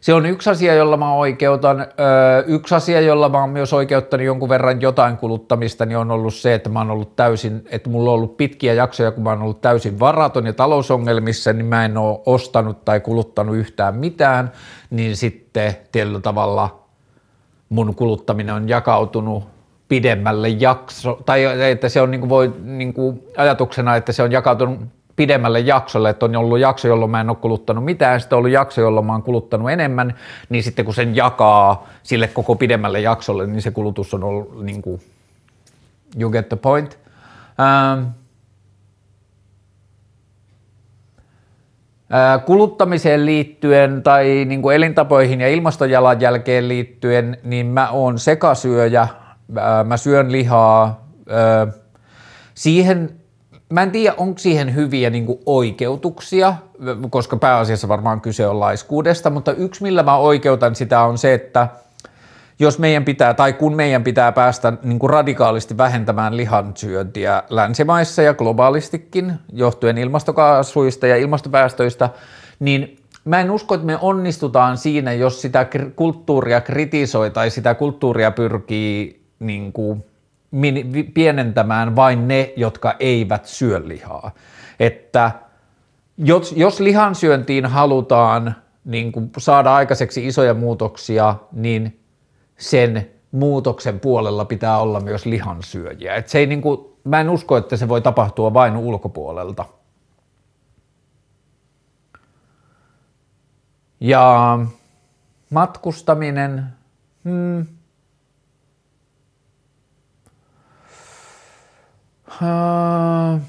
Se on yksi asia, jolla mä oikeutan. Yksi asia, jolla mä oon myös oikeuttanut jonkun verran jotain kuluttamista, niin on ollut se, että mä oon ollut täysin, että mulla on ollut pitkiä jaksoja, kun mä oon ollut täysin varaton ja talousongelmissa, niin mä en oo ostanut tai kuluttanut yhtään mitään, niin sitten tietyllä tavalla mun kuluttaminen on jakautunut pidemmälle jakso, tai että se on niin kuin voi niin kuin ajatuksena, että se on jakautunut pidemmälle jaksolle, että on ollut jakso, jolloin mä en ole kuluttanut mitään, sitten on ollut jakso, jolloin mä oon kuluttanut enemmän, niin sitten kun sen jakaa sille koko pidemmälle jaksolle, niin se kulutus on ollut niin kuin, you get the point. Ähm. Äh, kuluttamiseen liittyen tai niin kuin elintapoihin ja ilmastojalanjälkeen liittyen, niin mä oon sekasyöjä, äh, mä syön lihaa, äh, siihen mä en tiedä, onko siihen hyviä niin kuin oikeutuksia, koska pääasiassa varmaan kyse on laiskuudesta, mutta yksi millä mä oikeutan sitä on se, että jos meidän pitää tai kun meidän pitää päästä niin kuin radikaalisti vähentämään lihansyöntiä länsimaissa ja globaalistikin johtuen ilmastokaasuista ja ilmastopäästöistä, niin mä en usko, että me onnistutaan siinä, jos sitä kulttuuria kritisoi tai sitä kulttuuria pyrkii niin kuin pienentämään vain ne, jotka eivät syö lihaa. Että jos, jos lihansyöntiin halutaan niin kuin saada aikaiseksi isoja muutoksia, niin sen muutoksen puolella pitää olla myös lihansyöjiä. Et se ei niin kuin, mä en usko, että se voi tapahtua vain ulkopuolelta. Ja matkustaminen. Hmm. Uh,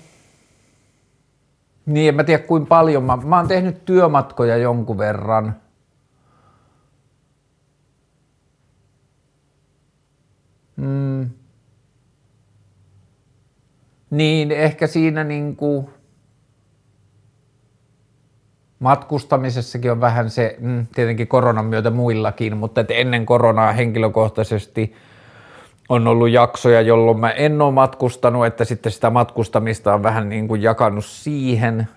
niin, en mä tiedä kuinka paljon. Mä, mä oon tehnyt työmatkoja jonkun verran. Mm. Niin, ehkä siinä niinku matkustamisessakin on vähän se, mm, tietenkin koronan myötä muillakin, mutta et ennen koronaa henkilökohtaisesti on ollut jaksoja, jolloin mä en ole matkustanut, että sitten sitä matkustamista on vähän niin kuin jakanut siihen.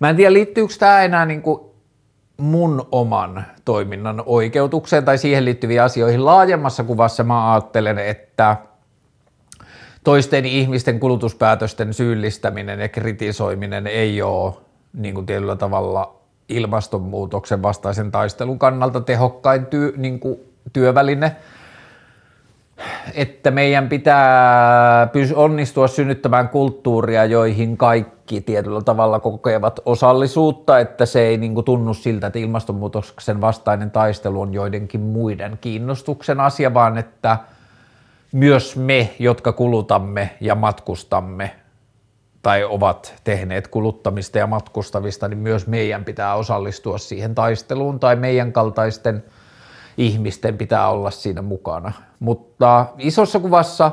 Mä en tiedä, liittyykö tämä enää niin kuin mun oman toiminnan oikeutukseen tai siihen liittyviin asioihin. Laajemmassa kuvassa mä ajattelen, että toisten ihmisten kulutuspäätösten syyllistäminen ja kritisoiminen ei ole niin kuin tietyllä tavalla ilmastonmuutoksen vastaisen taistelun kannalta tehokkain työ, niin kuin työväline, että meidän pitää onnistua synnyttämään kulttuuria, joihin kaikki tietyllä tavalla kokevat osallisuutta, että se ei niin kuin tunnu siltä, että ilmastonmuutoksen vastainen taistelu on joidenkin muiden kiinnostuksen asia, vaan että myös me, jotka kulutamme ja matkustamme, tai ovat tehneet kuluttamista ja matkustamista, niin myös meidän pitää osallistua siihen taisteluun tai meidän kaltaisten ihmisten pitää olla siinä mukana. Mutta isossa kuvassa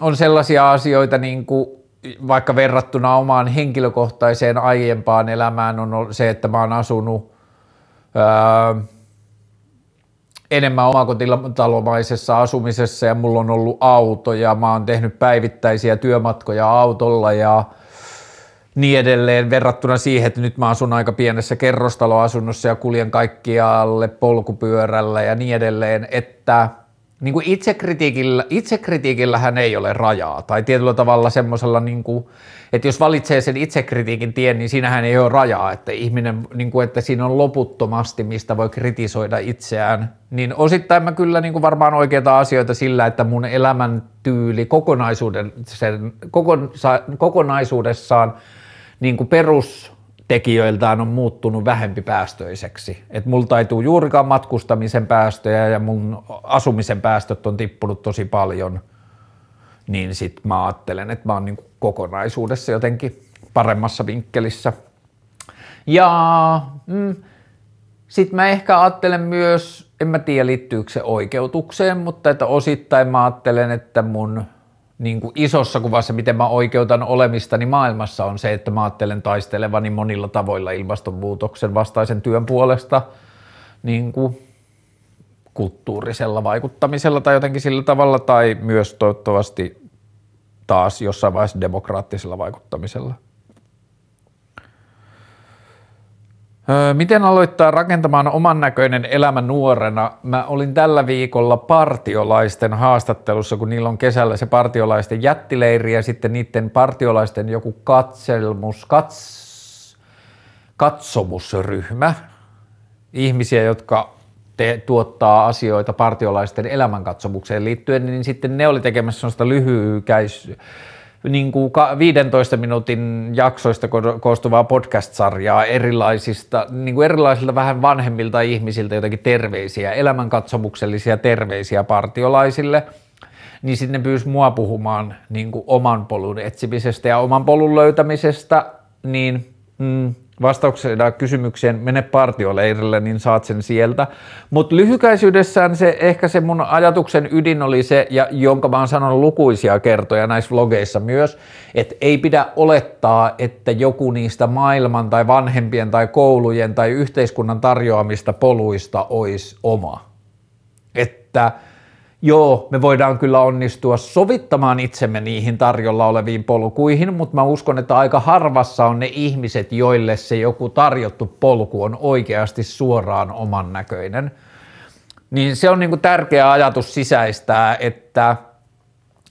on sellaisia asioita, niin kuin vaikka verrattuna omaan henkilökohtaiseen aiempaan elämään on se, että mä oon asunut öö, enemmän omakotitalomaisessa asumisessa ja mulla on ollut auto ja mä oon tehnyt päivittäisiä työmatkoja autolla ja niin edelleen verrattuna siihen, että nyt mä asun aika pienessä kerrostaloasunnossa ja kuljen kaikkialle polkupyörällä ja niin edelleen, että niin kuin itsekritiikillä, itsekritiikillähän ei ole rajaa, tai tietyllä tavalla semmoisella, niin kuin, että jos valitsee sen itsekritiikin tien, niin siinähän ei ole rajaa, että ihminen, niin kuin, että siinä on loputtomasti, mistä voi kritisoida itseään, niin osittain mä kyllä niin kuin varmaan oikeita asioita sillä, että mun elämäntyyli kokonaisuuden, sen, kokon, kokonaisuudessaan niin kuin perus tekijöiltään on muuttunut vähempi päästöiseksi. Et multa ei tule juurikaan matkustamisen päästöjä ja mun asumisen päästöt on tippunut tosi paljon, niin sit mä ajattelen, että mä oon niinku kokonaisuudessa jotenkin paremmassa vinkkelissä. Ja mm, sit mä ehkä ajattelen myös, en mä tiedä liittyykö se oikeutukseen, mutta että osittain mä ajattelen, että mun niin kuin isossa kuvassa, miten mä oikeutan olemistani maailmassa, on se, että mä ajattelen taistelevani monilla tavoilla ilmastonmuutoksen vastaisen työn puolesta niin kuin kulttuurisella vaikuttamisella tai jotenkin sillä tavalla, tai myös toivottavasti taas jossain vaiheessa demokraattisella vaikuttamisella. Miten aloittaa rakentamaan oman näköinen elämä nuorena? Mä olin tällä viikolla partiolaisten haastattelussa, kun niillä on kesällä se partiolaisten jättileiri ja sitten niiden partiolaisten joku katselmus, kats, katsomusryhmä. Ihmisiä, jotka te, tuottaa asioita partiolaisten elämänkatsomukseen liittyen, niin sitten ne oli tekemässä sellaista lyhykäisyä. Niin kuin viidentoista minuutin jaksoista koostuvaa podcast-sarjaa erilaisista, niin kuin erilaisilta vähän vanhemmilta ihmisiltä jotakin terveisiä, elämänkatsomuksellisia terveisiä partiolaisille, niin sitten ne pyysi mua puhumaan niin kuin oman polun etsimisestä ja oman polun löytämisestä, niin mm, vastauksena kysymykseen mene partioleirille, niin saat sen sieltä. Mutta lyhykäisyydessään se, ehkä se mun ajatuksen ydin oli se, ja jonka mä oon sanonut lukuisia kertoja näissä vlogeissa myös, että ei pidä olettaa, että joku niistä maailman tai vanhempien tai koulujen tai yhteiskunnan tarjoamista poluista olisi oma. Että joo, me voidaan kyllä onnistua sovittamaan itsemme niihin tarjolla oleviin polkuihin, mutta mä uskon, että aika harvassa on ne ihmiset, joille se joku tarjottu polku on oikeasti suoraan oman näköinen. Niin se on niinku tärkeä ajatus sisäistää, että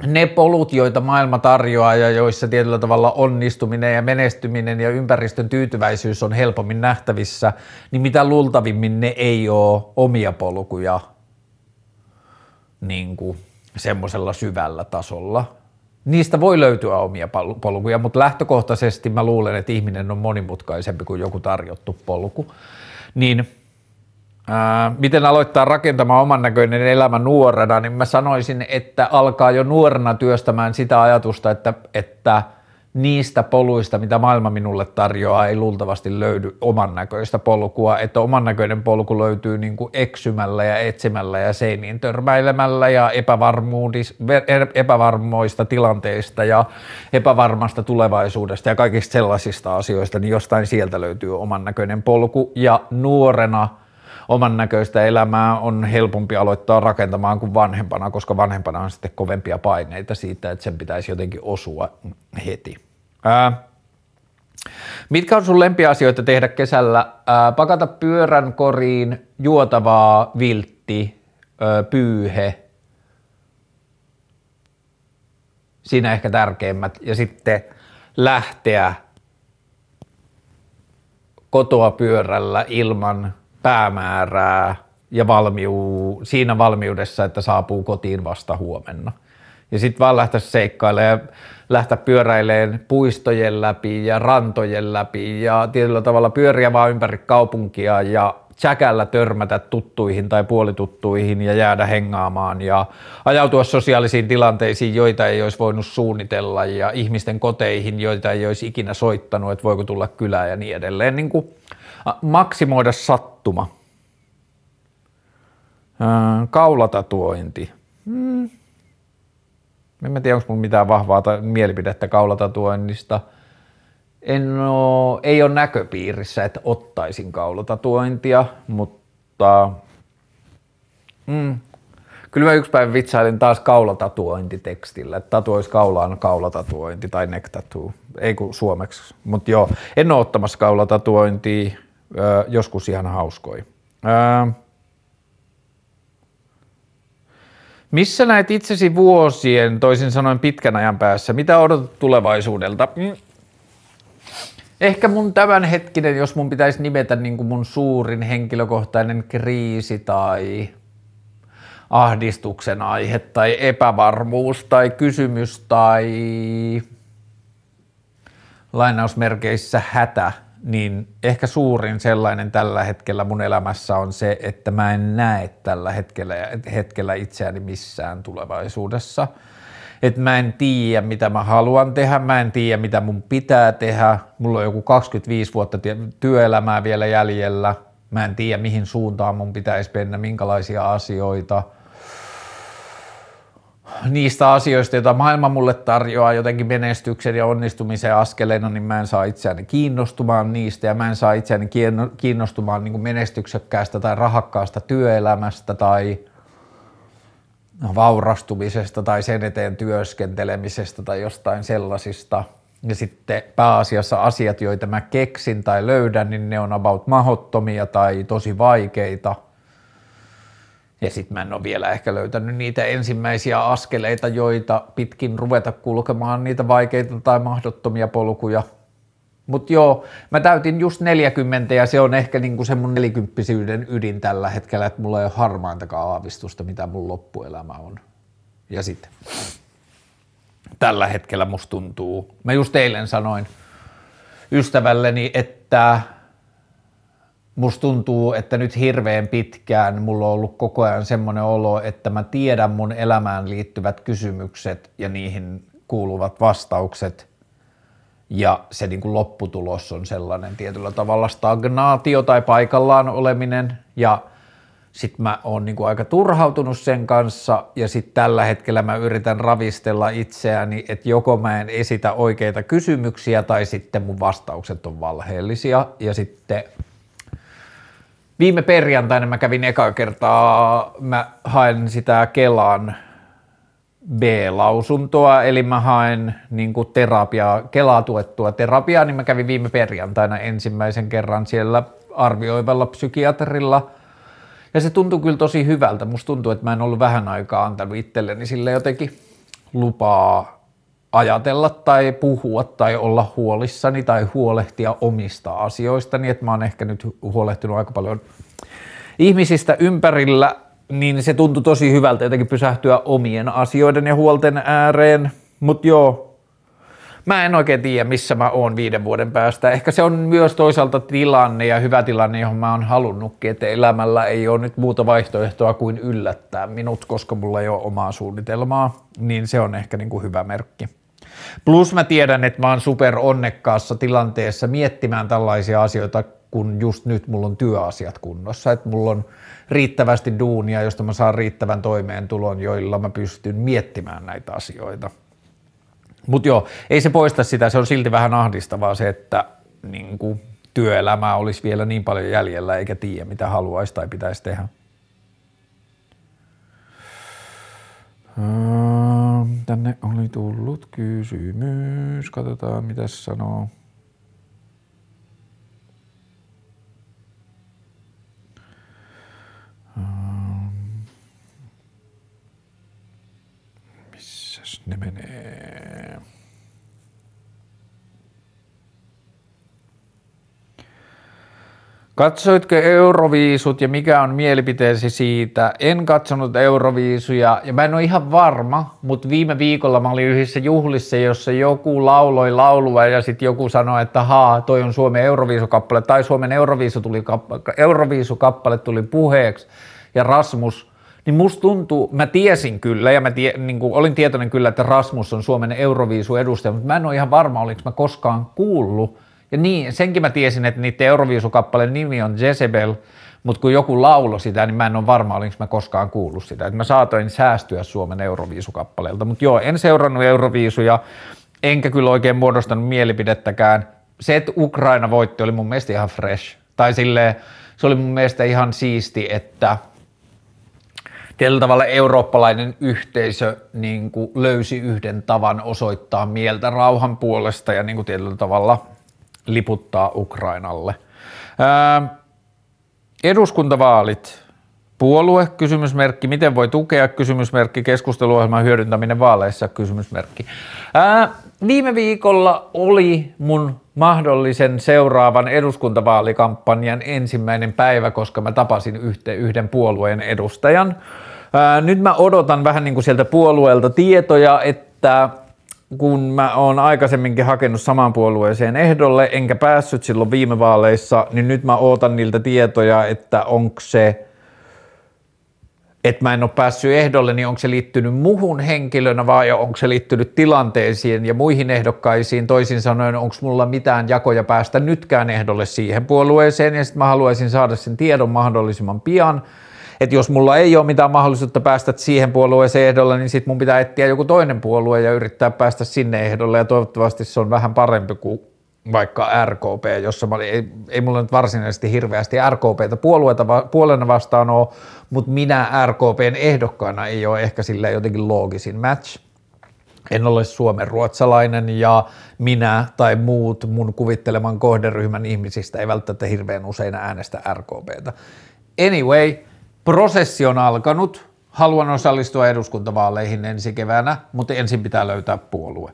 ne polut, joita maailma tarjoaa ja joissa tietyllä tavalla onnistuminen ja menestyminen ja ympäristön tyytyväisyys on helpommin nähtävissä, niin mitä luultavimmin ne ei ole omia polkuja. Niin kuin semmoisella syvällä tasolla. Niistä voi löytyä omia polkuja, mutta lähtökohtaisesti mä luulen, että ihminen on monimutkaisempi kuin joku tarjottu polku. Niin, ää, miten aloittaa rakentamaan oman näköinen elämä nuorena, niin mä sanoisin, että alkaa jo nuorena työstämään sitä ajatusta, että, että niistä poluista, mitä maailma minulle tarjoaa, ei luultavasti löydy oman näköistä polkua, että oman näköinen polku löytyy niin kuin eksymällä ja etsimällä ja seiniin törmäilemällä ja epävarmoista tilanteista ja epävarmasta tulevaisuudesta ja kaikista sellaisista asioista, niin jostain sieltä löytyy oman näköinen polku ja nuorena oman näköistä elämää on helpompi aloittaa rakentamaan kuin vanhempana, koska vanhempana on sitten kovempia paineita siitä, että sen pitäisi jotenkin osua heti. Ää, mitkä on sun lempiasioita tehdä kesällä? Ää, pakata pyörän koriin, juotavaa, viltti, ää, pyyhe. Siinä ehkä tärkeimmät. Ja sitten lähteä kotoa pyörällä ilman päämäärää ja valmiu, siinä valmiudessa, että saapuu kotiin vasta huomenna. Ja sitten vaan lähteä seikkailemaan ja lähteä pyöräilemään puistojen läpi ja rantojen läpi ja tietyllä tavalla pyöriä vaan ympäri kaupunkia ja tsäkällä törmätä tuttuihin tai puolituttuihin ja jäädä hengaamaan ja ajautua sosiaalisiin tilanteisiin, joita ei olisi voinut suunnitella ja ihmisten koteihin, joita ei olisi ikinä soittanut, että voiko tulla kylään ja niin edelleen. Niin kuin maksimoida sattuma. Kaulatatuointi. Hmm. En mä tiedä, onko mulla mitään vahvaa mielipidettä kaulatatuoinnista. En oo, ei ole näköpiirissä, että ottaisin kaulatatuointia, mutta hmm. kyllä mä yksi päivä vitsailin taas kaulatatuointitekstillä, että tatuoisi kaulaan kaulatatuointi tai neck tattoo, ei kun suomeksi, mutta joo, en ole ottamassa kaulatatuointia, öö, joskus ihan hauskoi. Öö. Missä näet itsesi vuosien, toisin sanoen pitkän ajan päässä? Mitä odotat tulevaisuudelta? Ehkä mun tämänhetkinen, jos mun pitäisi nimetä niin kuin mun suurin henkilökohtainen kriisi tai ahdistuksen aihe tai epävarmuus tai kysymys tai lainausmerkeissä hätä, niin ehkä suurin sellainen tällä hetkellä mun elämässä on se, että mä en näe tällä hetkellä, hetkellä itseäni missään tulevaisuudessa. Että mä en tiedä, mitä mä haluan tehdä, mä en tiedä, mitä mun pitää tehdä, mulla on joku kaksikymmentäviisi vuotta työelämää vielä jäljellä, mä en tiedä, mihin suuntaan mun pitäisi mennä, minkälaisia asioita. Niistä asioista, joita maailma mulle tarjoaa jotenkin menestyksen ja onnistumisen askeleena, niin mä en saa itseäni kiinnostumaan niistä ja mä en saa itseäni kiinnostumaan niin kuin menestyksekkäästä tai rahakkaasta työelämästä tai vaurastumisesta tai sen eteen työskentelemisestä tai jostain sellaisista. Ja sitten pääasiassa asiat, joita mä keksin tai löydän, niin ne on about mahdottomia tai tosi vaikeita. Ja sit mä en ole vielä ehkä löytänyt niitä ensimmäisiä askeleita, joita pitkin ruveta kulkemaan niitä vaikeita tai mahdottomia polkuja. Mut joo, mä täytin just neljäkymmentä ja se on ehkä niinku se mun nelikymppisyyden ydin tällä hetkellä, että mulla ei ole harmaantakaan aavistusta, mitä mun loppuelämä on. Ja sit tällä hetkellä musta tuntuu, mä just eilen sanoin ystävälleni, että musta tuntuu, että nyt hirveän pitkään mulla on ollut koko ajan semmoinen olo, että mä tiedän mun elämään liittyvät kysymykset ja niihin kuuluvat vastaukset. Ja se niin kuin lopputulos on sellainen tietyllä tavalla stagnaatio tai paikallaan oleminen. Ja sit mä oon niin kuin aika turhautunut sen kanssa ja sit tällä hetkellä mä yritän ravistella itseäni, että joko mä en esitä oikeita kysymyksiä tai sitten mun vastaukset on valheellisia ja sitten viime perjantaina mä kävin ekaa kertaa, mä haen sitä Kelan B-lausuntoa, eli mä haen niin kuin terapiaa, Kelaa tuettua terapiaa, niin mä kävin viime perjantaina ensimmäisen kerran siellä arvioivalla psykiatrilla. Ja se tuntui kyllä tosi hyvältä, musta tuntuu, että mä en ollut vähän aikaa antanut itselleni sille jotenkin lupaa ajatella tai puhua tai olla huolissani tai huolehtia omista asioistani, että mä oon ehkä nyt huolehtinut aika paljon ihmisistä ympärillä, niin se tuntui tosi hyvältä jotenkin pysähtyä omien asioiden ja huolten ääreen, mut joo, mä en oikein tiedä, missä mä oon viiden vuoden päästä. Ehkä se on myös toisaalta tilanne ja hyvä tilanne, johon mä oon halunnutkin, että elämällä ei ole nyt muuta vaihtoehtoa kuin yllättää minut, koska mulla ei ole omaa suunnitelmaa, niin se on ehkä niin kuin hyvä merkki. Plus mä tiedän, että mä oon super onnekkaassa tilanteessa miettimään tällaisia asioita, kun just nyt mulla on työasiat kunnossa, että mulla on riittävästi duunia, josta mä saan riittävän toimeentulon, joilla mä pystyn miettimään näitä asioita. Mut joo, ei se poista sitä, se on silti vähän ahdistavaa se, että niin kuin, työelämää olisi vielä niin paljon jäljellä eikä tiedä mitä haluaisi tai pitäisi tehdä. Tänne oli tullut kysymys, katsotaan mitä sanoo. Missäs ne menee? Katsoitko Euroviisut ja mikä on mielipiteesi siitä? En katsonut Euroviisuja ja mä en ole ihan varma, mutta viime viikolla mä olin yhdessä juhlissa, jossa joku lauloi laulua ja sitten joku sanoi, että haa, toi on Suomen Euroviisukappale tai Suomen Euroviisu tuli, Euroviisukappale tuli puheeksi ja Rasmus, niin musta tuntuu, mä tiesin kyllä ja mä tie, niin kuin olin tietoinen kyllä, että Rasmus on Suomen Euroviisu-edustaja, mutta mä en ole ihan varma, oliko mä koskaan kuullut. Ja niin, senkin mä tiesin, että niiden Euroviisukappaleen nimi on Jezebel, mutta kun joku lauloi sitä, niin mä en ole varma, olinko mä koskaan kuullut sitä. Et mä saatoin säästyä Suomen Euroviisukappaleelta, mutta joo, en seurannut Euroviisuja, enkä kyllä oikein muodostanut mielipidettäkään. Se, että Ukraina voitti, oli mun mielestä ihan fresh. Tai silleen, se oli mun mielestä ihan siisti, että tietyllä tavalla eurooppalainen yhteisö niin kuin löysi yhden tavan osoittaa mieltä rauhan puolesta ja niin kuin tietyllä tavalla liputtaa Ukrainalle. Ää, eduskuntavaalit. Puolue, kysymysmerkki, miten voi tukea, kysymysmerkki, keskusteluohjelman hyödyntäminen vaaleissa, kysymysmerkki. Ää, viime viikolla oli mun mahdollisen seuraavan eduskuntavaalikampanjan ensimmäinen päivä, koska mä tapasin yhteen, yhden puolueen edustajan. Ää, nyt mä odotan vähän niin kuin sieltä puolueelta tietoja, että kun mä oon aikaisemminkin hakenut saman puolueeseen ehdolle, enkä päässyt silloin viime vaaleissa, niin nyt mä ootan niiltä tietoja, että onko se... että mä en ole päässyt ehdolle, niin onko se liittynyt muhun henkilönä vai onko se liittynyt tilanteisiin ja muihin ehdokkaisiin. Toisin sanoen, onko mulla mitään jakoja päästä nytkään ehdolle siihen puolueeseen ja sitten mä haluaisin saada sen tiedon mahdollisimman pian. Että jos mulla ei ole mitään mahdollisuutta päästä siihen puolueeseen ehdolle, niin sitten mun pitää etsiä joku toinen puolue ja yrittää päästä sinne ehdolle ja toivottavasti se on vähän parempi kuin vaikka R K P, jossa mä olin, ei, ei mulla nyt varsinaisesti hirveästi R K P:tä puolueita va, puolena vastaan ole, mutta minä R K P:n ehdokkaana ei ole ehkä sillä jotenkin loogisin match. En ole suomenruotsalainen ja minä tai muut mun kuvitteleman kohderyhmän ihmisistä ei välttämättä hirveän usein äänestä R K P:tä. Anyway, prosessi on alkanut. Haluan osallistua eduskuntavaaleihin ensi keväänä, mutta ensin pitää löytää puolue.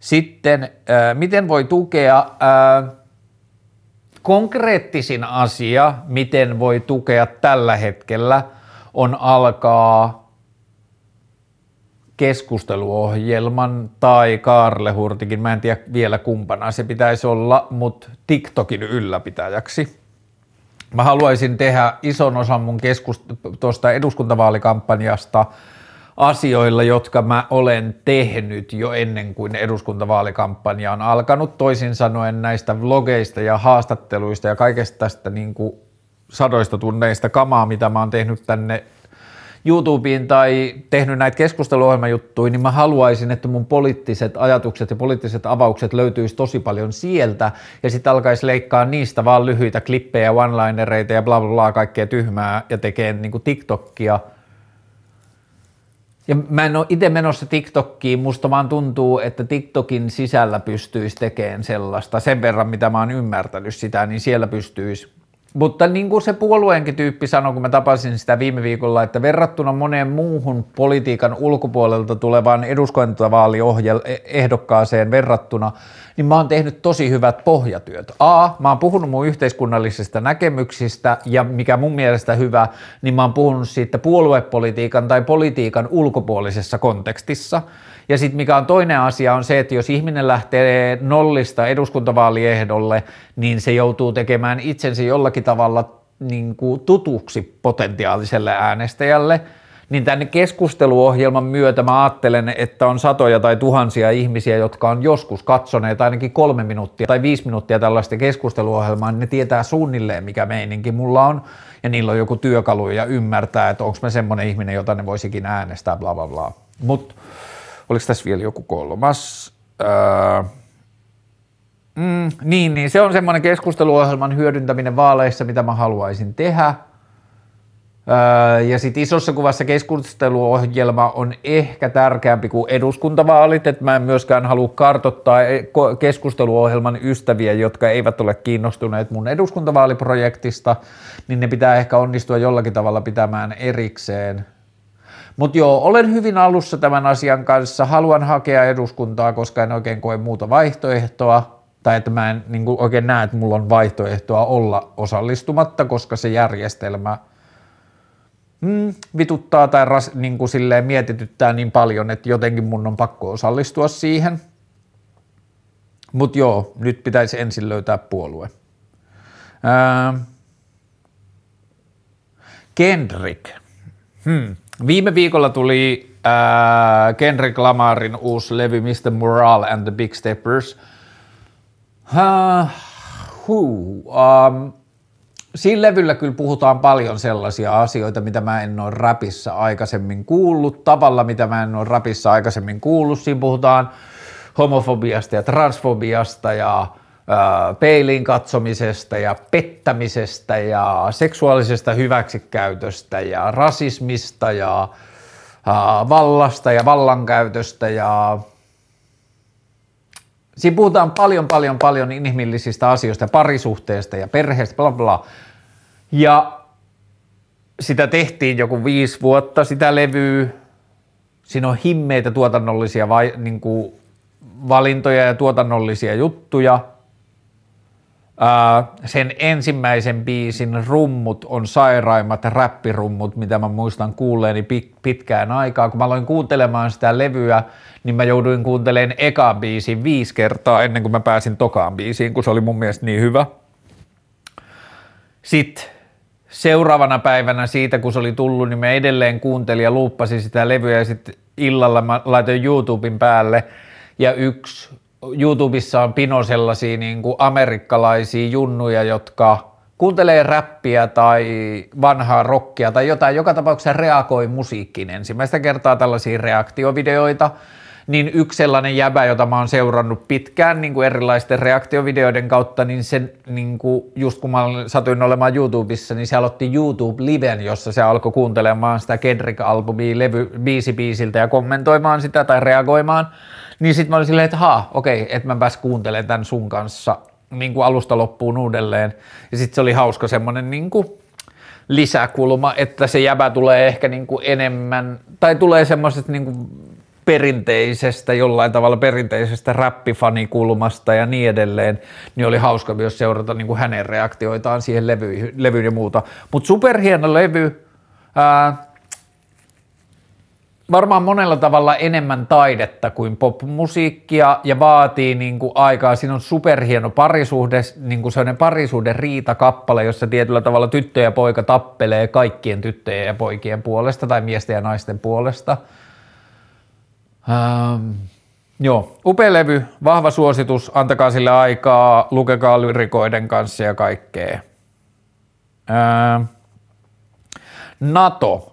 Sitten, äh, miten voi tukea, äh, konkreettisin asia, miten voi tukea tällä hetkellä, on alkaa keskusteluohjelman tai Kaarle Hurtikin, mä en tiedä vielä kumpana se pitäisi olla, mutta TikTokin ylläpitäjäksi. Mä haluaisin tehdä ison osan mun keskust- tuosta eduskuntavaalikampanjasta asioilla, jotka mä olen tehnyt jo ennen kuin eduskuntavaalikampanja on alkanut. Toisin sanoen näistä vlogeista ja haastatteluista ja kaikesta tästä niin kuin sadoista tunneista kamaa, mitä mä oon tehnyt tänne YouTubeen tai tehnyt näitä keskusteluohjelmajuttuja, niin mä haluaisin, että mun poliittiset ajatukset ja poliittiset avaukset löytyisi tosi paljon sieltä ja sitten alkaisi leikkaa niistä vaan lyhyitä klippejä, one-linereita ja bla bla bla, kaikkea tyhmää ja tekee niin kuin TikTokia. Ja mä en ole itse menossa TikTokiin, musta vaan tuntuu, että TikTokin sisällä pystyisi tekemään sellaista, sen verran mitä mä oon ymmärtänyt sitä, niin siellä pystyisi. Mutta niin kuin se puolueenkin tyyppi sanoi, kun mä tapasin sitä viime viikolla, että verrattuna moneen muuhun politiikan ulkopuolelta tulevaan eduskuntavaaliehdokkaaseen verrattuna, niin mä oon tehnyt tosi hyvät pohjatyöt. A, mä oon puhunut mun yhteiskunnallisista näkemyksistä ja mikä mun mielestä hyvä, niin mä oon puhunut siitä puoluepolitiikan tai politiikan ulkopuolisessa kontekstissa. Ja sitten mikä on toinen asia on se, että jos ihminen lähtee nollista eduskuntavaaliehdolle, niin se joutuu tekemään itsensä jollakin tavalla niin kuin tutuksi potentiaaliselle äänestäjälle. Niin tämän keskusteluohjelman myötä mä ajattelen, että on satoja tai tuhansia ihmisiä, jotka on joskus katsoneet ainakin kolme minuuttia tai viisi minuuttia tällaista keskusteluohjelmaa, niin ne tietää suunnilleen, mikä meininki mulla on, ja niillä on joku työkalu ja ymmärtää, että onko mä semmoinen ihminen, jota ne voisikin äänestää, bla bla bla. Mut oliko tässä vielä joku kolmas? Öö, mm, niin, niin, se on semmoinen keskusteluohjelman hyödyntäminen vaaleissa, mitä mä haluaisin tehdä. Öö, ja sitten isossa kuvassa keskusteluohjelma on ehkä tärkeämpi kuin eduskuntavaalit, että mä en myöskään halua kartoittaa keskusteluohjelman ystäviä, jotka eivät ole kiinnostuneet mun eduskuntavaaliprojektista, niin ne pitää ehkä onnistua jollakin tavalla pitämään erikseen. Mutta joo, olen hyvin alussa tämän asian kanssa, haluan hakea eduskuntaa, koska en oikein koe muuta vaihtoehtoa, tai että mä en niin kuin oikein näe, että mulla on vaihtoehtoa olla osallistumatta, koska se järjestelmä mm, vituttaa tai ras, niin kuin silleen mietityttää niin paljon, että jotenkin mun on pakko osallistua siihen. Mutta joo, nyt pitäisi ensin löytää puolue. Öö. Kendrick. Hmm. Viime viikolla tuli ää, Kendrick Lamarin uusi levy mister Morale and the Big Steppers. Uh, huu, um, siinä levyllä kyllä puhutaan paljon sellaisia asioita, mitä mä en ole rapissa aikaisemmin kuullut, tavalla mitä mä en ole rapissa aikaisemmin kuullut. Siinä puhutaan homofobiasta ja transfobiasta ja ää, peiliin katsomisesta ja pettämisestä ja seksuaalisesta hyväksikäytöstä ja rasismista ja ää, vallasta ja vallankäytöstä ja siinä puhutaan paljon, paljon, paljon inhimillisistä asioista, parisuhteista ja perheestä, bla bla. Ja sitä tehtiin joku viisi vuotta, sitä levyä. Siinä on himmeitä tuotannollisia vai, niin kuin valintoja ja tuotannollisia juttuja. Ää, sen ensimmäisen biisin rummut on sairaimmat räppirummut, mitä mä muistan kuulleeni pitkään aikaa. Kun mä aloin kuuntelemaan sitä levyä, niin mä jouduin kuuntelemaan ekaan biisin viisi kertaa ennen kuin mä pääsin tokaan biisiin, kun se oli mun mielestä niin hyvä. Sitten seuraavana päivänä siitä, kun se oli tullut, niin mä edelleen kuuntelin ja luuppasin sitä levyä ja sitten illalla mä laitoin YouTuben päälle ja yksi YouTubessa on pino sellaisia niin kuin amerikkalaisia junnuja, jotka kuuntelee räppiä tai vanhaa rockia tai jotain, joka tapauksessa reagoi musiikkiin ensimmäistä kertaa tällaisia reaktiovideoita, niin yksi sellainen jäbä, jota mä oon seurannut pitkään niin kuin erilaisten reaktiovideoiden kautta, niin se niin kuin, just kun mä satuin olemaan YouTubessa, niin se aloitti YouTube-liven, jossa se alkoi kuuntelemaan sitä Kendrick-albumia levy, biisi biisiltä ja kommentoimaan sitä tai reagoimaan. Niin sit mä olin silleen, että haa, okei, että mä pääs kuuntelemaan tän sun kanssa niin kuin alusta loppuun uudelleen. Ja sit se oli hauska semmonen niin kuin lisäkulma, että se jäbä tulee ehkä niin kuin enemmän, tai tulee semmoiset niin kuin perinteisestä, jollain tavalla perinteisestä räppifanikulmasta ja niin edelleen, niin oli hauska myös seurata niin kuin hänen reaktioitaan siihen levyyn, levyyn ja muuta. Mut superhieno levy. Ää, Varmaan monella tavalla enemmän taidetta kuin popmusiikkia ja vaatii niin kuin aikaa. Siinä on superhieno parisuhde, niin kuin sellainen parisuuden riitakappale, jossa tietyllä tavalla tyttö ja poika tappelee kaikkien tyttöjen ja poikien puolesta tai miesten ja naisten puolesta. Ähm, joo, upea levy, vahva suositus, antakaa sille aikaa, lukekaa lyrikoiden kanssa ja kaikkea. Ähm, NATO.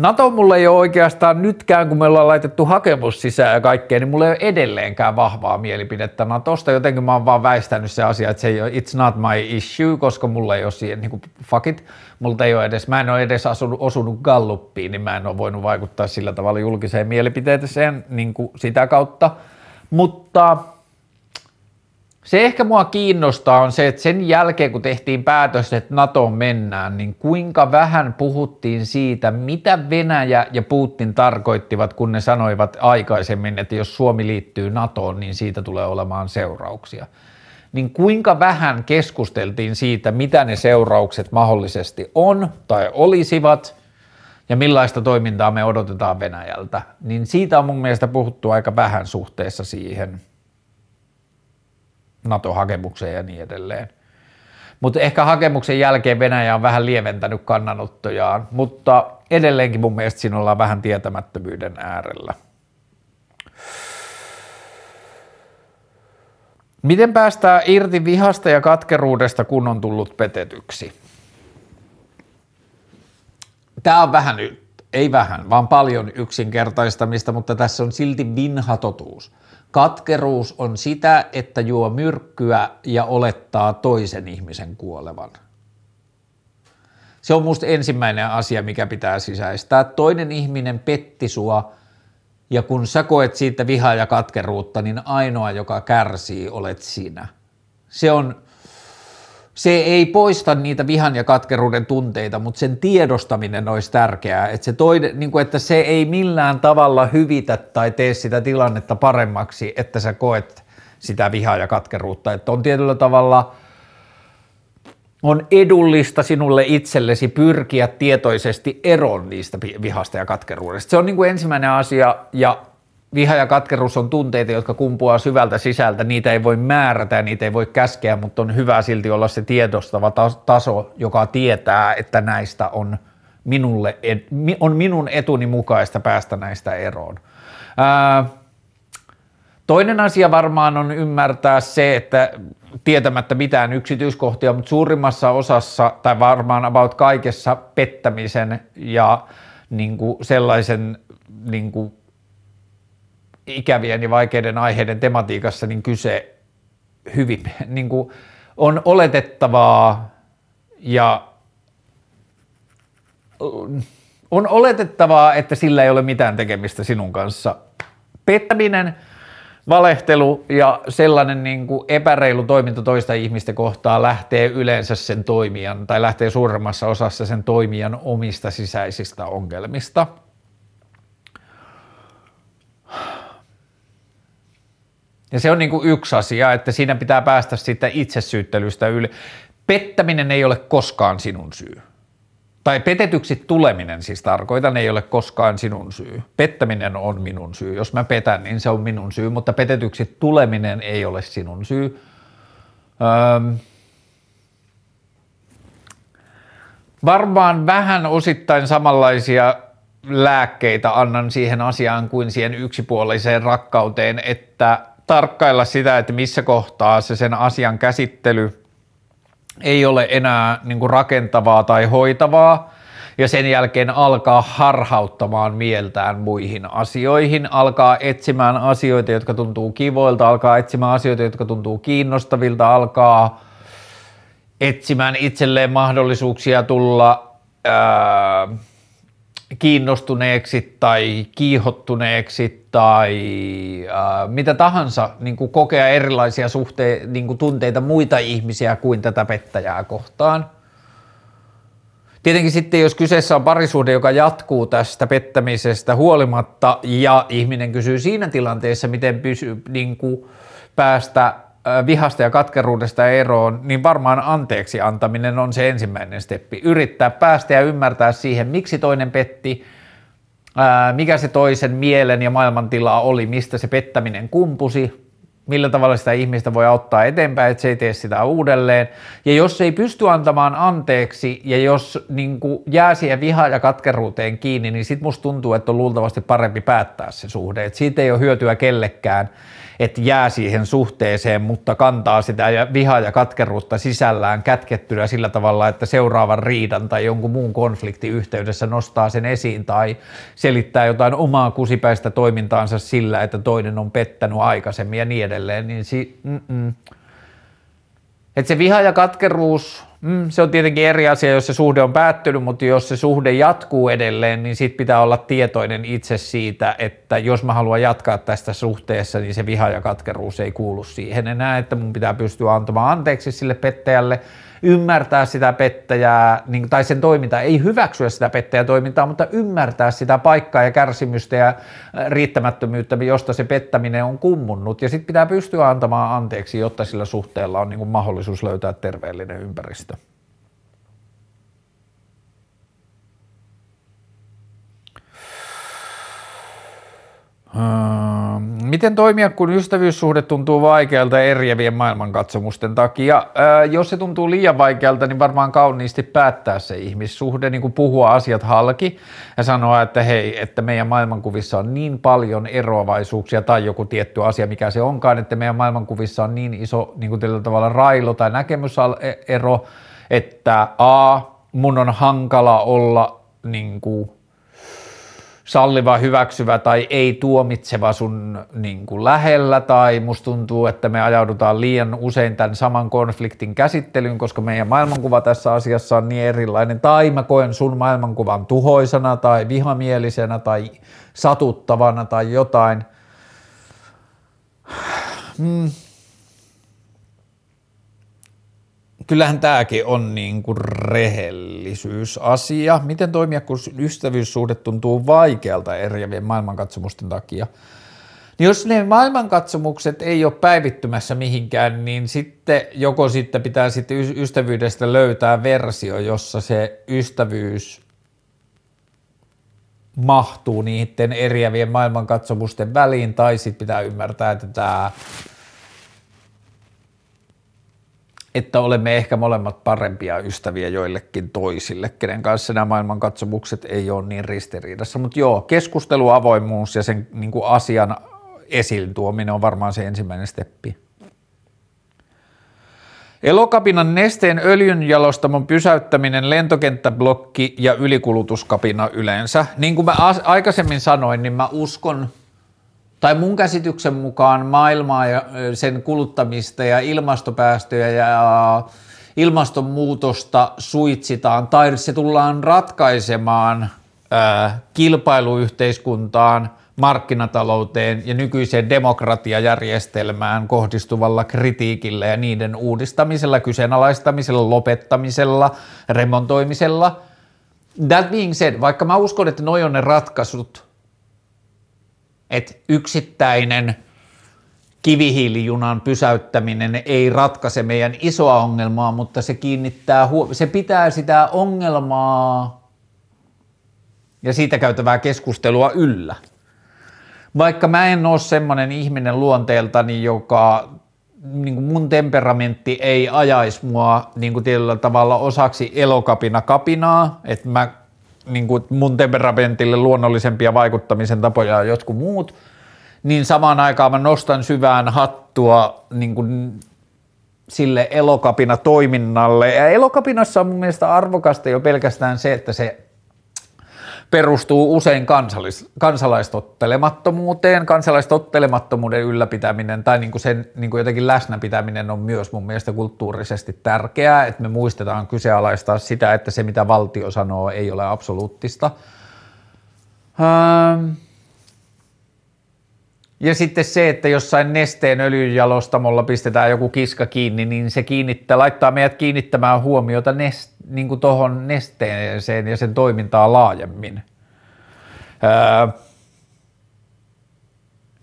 NATO mulla ei ole oikeastaan nytkään, kun me ollaan laitettu hakemus sisään ja kaikkea, niin mulla ei ole edelleenkään vahvaa mielipidettä NATOsta. Jotenkin mä oon vaan väistänyt se asia, että se ei ole, it's not my issue, koska mulla ei ole siihen, niin kuin fuck it, multa ei ole edes, mä en ole edes asunut, osunut Galluppiin, niin mä en ole voinut vaikuttaa sillä tavalla julkiseen mielipiteeseen niin kuin sitä kautta, mutta se ehkä mua kiinnostaa on se, että sen jälkeen kun tehtiin päätös, että NATOon mennään, niin kuinka vähän puhuttiin siitä, mitä Venäjä ja Putin tarkoittivat, kun ne sanoivat aikaisemmin, että jos Suomi liittyy NATOon, niin siitä tulee olemaan seurauksia. Niin kuinka vähän keskusteltiin siitä, mitä ne seuraukset mahdollisesti on tai olisivat ja millaista toimintaa me odotetaan Venäjältä, niin siitä on mun mielestä puhuttu aika vähän suhteessa siihen NATO-hakemukseen ja niin edelleen. Mutta ehkä hakemuksen jälkeen Venäjä on vähän lieventänyt kannanottojaan, mutta edelleenkin mun mielestä siinä ollaan vähän tietämättömyyden äärellä. Miten päästään irti vihasta ja katkeruudesta, kun on tullut petetyksi? Tää on vähän, ei vähän, vaan paljon yksinkertaistamista, mutta tässä on silti vinha totuus. Katkeruus on sitä, että juo myrkkyä ja olettaa toisen ihmisen kuolevan. Se on musta ensimmäinen asia, mikä pitää sisäistää. Toinen ihminen petti sua ja kun sä koet siitä vihaa ja katkeruutta, niin ainoa, joka kärsii, olet sinä. Se on, se ei poista niitä vihan ja katkeruuden tunteita, mutta sen tiedostaminen olisi tärkeää, että se, toinen, niin kuin, että se ei millään tavalla hyvitä tai tee sitä tilannetta paremmaksi, että sä koet sitä vihaa ja katkeruutta, että on tietyllä tavalla on edullista sinulle itsellesi pyrkiä tietoisesti eroon niistä vihasta ja katkeruudesta. Se on niin kuin ensimmäinen asia ja viha ja katkeruus on tunteita, jotka kumpuaa syvältä sisältä, niitä ei voi määrätä ja niitä ei voi käskeä, mutta on hyvä silti olla se tiedostava taso, joka tietää, että näistä on, minulle, on minun etuni mukaista päästä näistä eroon. Ää, toinen asia varmaan on ymmärtää se, että tietämättä mitään yksityiskohtia, mutta suurimmassa osassa tai varmaan about kaikessa pettämisen ja niin kuin sellaisen niin kuin ikävien ja vaikeiden aiheiden tematiikassa, niin kyse hyvin niin kuin on oletettavaa ja on oletettavaa, että sillä ei ole mitään tekemistä sinun kanssa. Pettäminen valehtelu ja sellainen niin kuin epäreilu toiminta toista ihmistä kohtaan lähtee yleensä sen toimijan tai lähtee suuremmassa osassa sen toimijan omista sisäisistä ongelmista. Ja se on niin kuin yksi asia, että siinä pitää päästä siitä itsesyyttelystä yli. Pettäminen ei ole koskaan sinun syy. Tai petetyksi tuleminen siis tarkoitan, ei ole koskaan sinun syy. Pettäminen on minun syy. Jos mä petän, niin se on minun syy, mutta petetyksi tuleminen ei ole sinun syy. Öö. Varmaan vähän osittain samanlaisia lääkkeitä annan siihen asiaan kuin siihen yksipuoliseen rakkauteen, että tarkkailla sitä, että missä kohtaa se sen asian käsittely ei ole enää niin kuin rakentavaa tai hoitavaa ja sen jälkeen alkaa harhauttamaan mieltään muihin asioihin, alkaa etsimään asioita, jotka tuntuu kivoilta, alkaa etsimään asioita, jotka tuntuu kiinnostavilta, alkaa etsimään itselleen mahdollisuuksia tulla ää, kiinnostuneeksi tai kiihottuneeksi tai äh, mitä tahansa, niin kuin kokea erilaisia suhteita, niin kuin tunteita muita ihmisiä kuin tätä pettäjää kohtaan. Tietenkin sitten, jos kyseessä on parisuhde, joka jatkuu tästä pettämisestä huolimatta ja ihminen kysyy siinä tilanteessa, miten pysy, niin kuin päästä vihasta ja katkeruudesta eroon, niin varmaan anteeksi antaminen on se ensimmäinen steppi. Yrittää päästä ja ymmärtää siihen, miksi toinen petti, mikä se toisen mielen ja maailmantila oli, mistä se pettäminen kumpusi, millä tavalla sitä ihmistä voi auttaa eteenpäin, että se ei tee sitä uudelleen. Ja jos ei pysty antamaan anteeksi ja jos niin kuin jää siihen vihaan ja katkeruuteen kiinni, niin sit musta tuntuu, että on luultavasti parempi päättää se suhde. Et siitä ei ole hyötyä kellekään, että jää siihen suhteeseen, mutta kantaa sitä vihaa ja katkeruutta sisällään kätkettynä sillä tavalla, että seuraavan riidan tai jonkun muun konfliktin yhteydessä nostaa sen esiin tai selittää jotain omaa kusipäistä toimintaansa sillä, että toinen on pettänyt aikaisemmin ja niin edelleen. Niin si- että se viha ja katkeruus, mm, se on tietenkin eri asia, jos se suhde on päättynyt, mutta jos se suhde jatkuu edelleen, niin sit pitää olla tietoinen itse siitä, että jos mä haluan jatkaa tästä suhteessa, niin se viha ja katkeruus ei kuulu siihen enää, että mun pitää pystyä antamaan anteeksi sille pettäjälle, ymmärtää sitä pettäjää, niin, tai sen toimintaa, ei hyväksyä sitä pettäjätoimintaa, mutta ymmärtää sitä paikkaa ja kärsimystä ja riittämättömyyttä, josta se pettäminen on kummunnut, ja sit pitää pystyä antamaan anteeksi, jotta sillä suhteella on niin kuin mahdollisuus löytää terveellinen ympäristö. Miten toimia, kun ystävyyssuhde tuntuu vaikealta eriävien maailmankatsomusten takia? Ää, jos se tuntuu liian vaikealta, niin varmaan kauniisti päättää se ihmissuhde, niin kuin puhua asiat halki ja sanoa, että hei, että meidän maailmankuvissa on niin paljon eroavaisuuksia tai joku tietty asia, mikä se onkaan, että meidän maailmankuvissa on niin iso niin kuin tällä tavalla railo tai näkemysero, että a, mun on hankala olla niin kuin salliva, hyväksyvä tai ei tuomitseva sun niin kuin lähellä tai musta tuntuu, että me ajaudutaan liian usein tämän saman konfliktin käsittelyyn, koska meidän maailmankuva tässä asiassa on niin erilainen tai mä koen sun maailmankuvan tuhoisana tai vihamielisenä tai satuttavana tai jotain. Mm. Kyllähän tämäkin on niin kuin rehellisyysasia. Miten toimia, kun ystävyyssuhde tuntuu vaikealta eriävien maailmankatsomusten takia? Niin jos ne maailmankatsomukset ei ole päivittymässä mihinkään, niin sitten joko sitten pitää sitten ystävyydestä löytää versio, jossa se ystävyys mahtuu niiden eriävien maailmankatsomusten väliin, tai sitten pitää ymmärtää, että tämä että olemme ehkä molemmat parempia ystäviä joillekin toisille, kenen kanssa nämä maailmankatsomukset ei ole niin ristiriidassa. Mutta joo, keskustelu, avoimuus ja sen niin kuin asian esiin tuominen on varmaan se ensimmäinen steppi. Elokapinan Nesteen öljynjalostamon pysäyttäminen, lentokenttäblokki ja ylikulutuskapina yleensä. Niin kuin mä aikaisemmin sanoin, niin mä uskon, tai mun käsityksen mukaan maailmaa ja sen kuluttamista ja ilmastopäästöjä ja ilmastonmuutosta suitsitaan tai se tullaan ratkaisemaan ää, kilpailuyhteiskuntaan markkinatalouteen ja nykyiseen demokratiajärjestelmään kohdistuvalla kritiikillä ja niiden uudistamisella, kyseenalaistamisella, lopettamisella, remontoimisella. That being said, vaikka mä uskon, että noi on ne ratkaisut, että yksittäinen kivihiilijunan pysäyttäminen ei ratkaise meidän isoa ongelmaa, mutta se kiinnittää huo- se pitää sitä ongelmaa ja siitä käytävää keskustelua yllä. Vaikka mä en ole semmoinen ihminen luonteeltani, joka niin mun temperamentti ei ajaisi mua niin tietyllä tavalla osaksi elokapina-kapinaa, että mä, niin mun temperamentille luonnollisempia vaikuttamisen tapoja on jotkut muut, niin samaan aikaan mä nostan syvään hattua niin kuin sille elokapina-toiminnalle. Ja elokapinassa on mun mielestä arvokasta jo pelkästään se, että se perustuu usein kansallis- kansalaistottelemattomuuteen. Kansalaistottelemattomuuden ylläpitäminen tai niin kuin sen niin kuin jotenkin läsnäpitäminen on myös mun mielestä kulttuurisesti tärkeää, että me muistetaan kyseenalaistaa sitä, että se mitä valtio sanoo ei ole absoluuttista. Ähm. Ja sitten se, että jossain Nesteen öljynjalostamolla pistetään joku kiska kiinni, niin se kiinnittää, laittaa meidät kiinnittämään huomiota nest, niin kuin tohon Nesteeseen ja sen toimintaan laajemmin. Öö,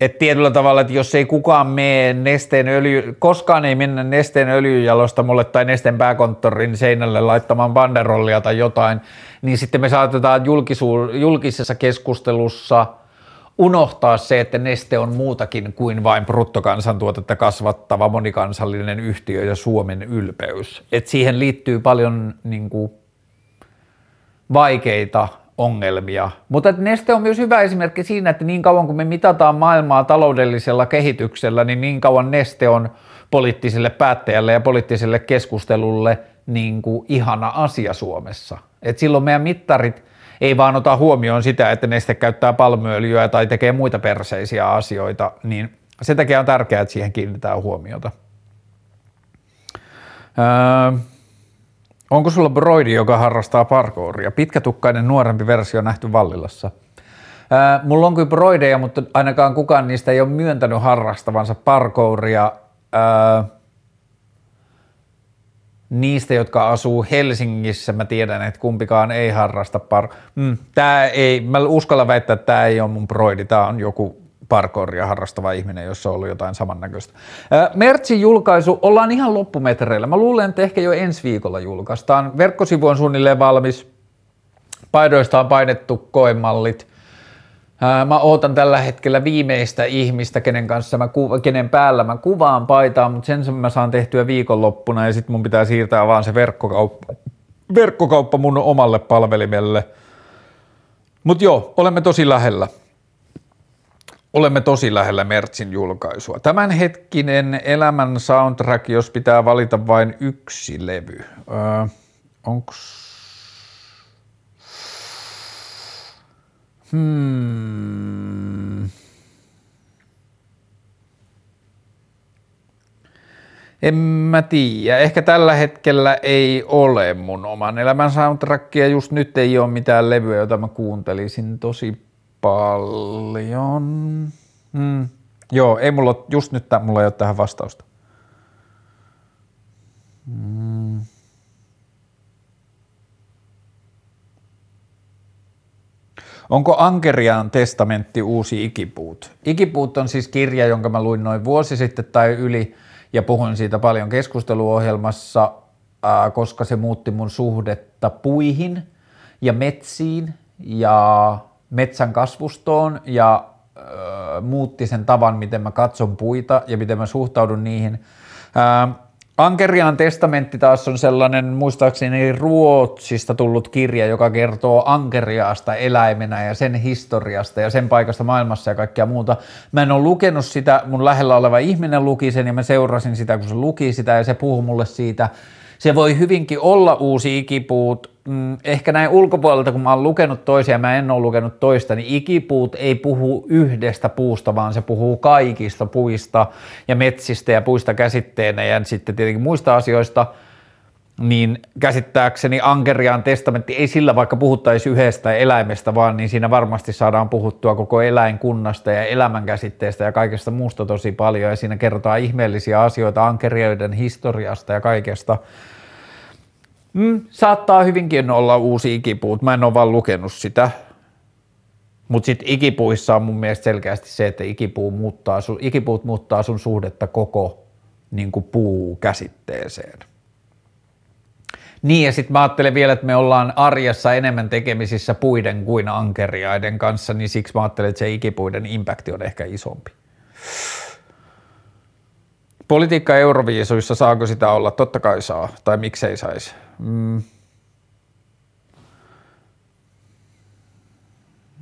et tietyllä tavalla, että jos ei kukaan mene Nesteen öljy, koskaan ei mennä Nesteen öljynjalostamolle tai Nesteen pääkonttorin seinälle laittamaan banderollia tai jotain, niin sitten me saatetaan julkisu, julkisessa keskustelussa unohtaa se, että Neste on muutakin kuin vain bruttokansantuotetta kasvattava monikansallinen yhtiö ja Suomen ylpeys. Et siihen liittyy paljon niin kuin, vaikeita ongelmia. Mutta Neste on myös hyvä esimerkki siinä, että niin kauan kun me mitataan maailmaa taloudellisella kehityksellä, niin niin kauan Neste on poliittiselle päättäjälle ja poliittiselle keskustelulle niin kuin, ihana asia Suomessa. Et silloin meidän mittarit ei vaan ota huomioon sitä, että Neste käyttää palmuöljyä tai tekee muita perseisiä asioita, niin sen takia on tärkeää, että siihen kiinnitetään huomiota. Öö, onko sulla broidi, joka harrastaa parkouria? Pitkätukkainen nuorempi versio nähty Vallilassa. Öö, mulla on kyllä broideja, mutta ainakaan kukaan niistä ei ole myöntänyt harrastavansa parkouria. Öö, Niistä, jotka asuu Helsingissä, mä tiedän, että kumpikaan ei harrasta par... Mm, tää ei, mä uskalla väittää, että tää ei ole mun broidi, tää on joku parkouria harrastava ihminen, jossa on ollut jotain samannäköistä. Mertsin julkaisu, ollaan ihan loppumetreillä. Mä luulen, että ehkä jo ensi viikolla julkaistaan. Verkkosivu on suunnilleen valmis. Paidoista on painettu koemallit. Mä ootan tällä hetkellä viimeistä ihmistä, kenen, kanssa mä ku- kenen päällä mä kuvaan paitaa, mutta sen mä saan tehtyä viikonloppuna ja sit mun pitää siirtää vaan se verkkokauppa, verkkokauppa mun omalle palvelimelle. Mut joo, olemme tosi lähellä. Olemme tosi lähellä Mertsin julkaisua. Tämänhetkinen elämän soundtrack, jos pitää valita vain yksi levy. Öö, onks... Hmm. En mä tiedä. Ehkä tällä hetkellä ei ole mun oman elämän soundtrackia. Just nyt ei ole mitään levyä, jota mä kuuntelisin tosi paljon. Hmm. Joo, ei mulla ole, just nyt t- mulla ei ole tähän vastausta. Hmm. Onko Ankeriaan testamentti uusi Ikipuut? Ikipuut on siis kirja, jonka mä luin noin vuosi sitten tai yli ja puhuin siitä paljon keskusteluohjelmassa, äh, koska se muutti mun suhdetta puihin ja metsiin ja metsän kasvustoon ja äh, muutti sen tavan, miten mä katson puita ja miten mä suhtaudun niihin. Äh, Ankeriaan testamentti taas on sellainen, muistaakseni Ruotsista tullut kirja, joka kertoo Ankeriaasta eläimenä ja sen historiasta ja sen paikasta maailmassa ja kaikkea muuta. Mä en ole lukenut sitä, mun lähellä oleva ihminen luki sen ja mä seurasin sitä, kun se luki sitä ja se puhui mulle siitä. Se voi hyvinkin olla uusi Ikipuut. Ehkä näin ulkopuolelta, kun mä oon lukenut toisia ja mä en ole lukenut toista, niin Ikipuut ei puhu yhdestä puusta, vaan se puhuu kaikista puista ja metsistä ja puista käsitteenä ja sitten tietenkin muista asioista. niin käsittääkseni Ankeriaan testamentti ei sillä vaikka puhuttaisi yhdestä eläimestä, vaan niin siinä varmasti saadaan puhuttua koko eläinkunnasta ja elämänkäsitteestä ja kaikesta muusta tosi paljon, ja siinä kerrotaan ihmeellisiä asioita ankerioiden historiasta ja kaikesta. Mm, saattaa hyvinkin olla uusi Ikipuut, mä en ole vaan lukenut sitä. Mutta sitten Ikipuissa on mun mielestä selkeästi se, että ikipuu muuttaa sun, Ikipuut muuttaa sun suhdetta koko niin kuin puu-käsitteeseen. Niin, ja sitten mä ajattelen vielä, että me ollaan arjessa enemmän tekemisissä puiden kuin ankeriaiden kanssa, niin siksi mä ajattelen, että se ikipuiden impakti on ehkä isompi. Politiikka euroviisuissa, saako sitä olla? Totta kai saa, tai miksei saisi. Mm.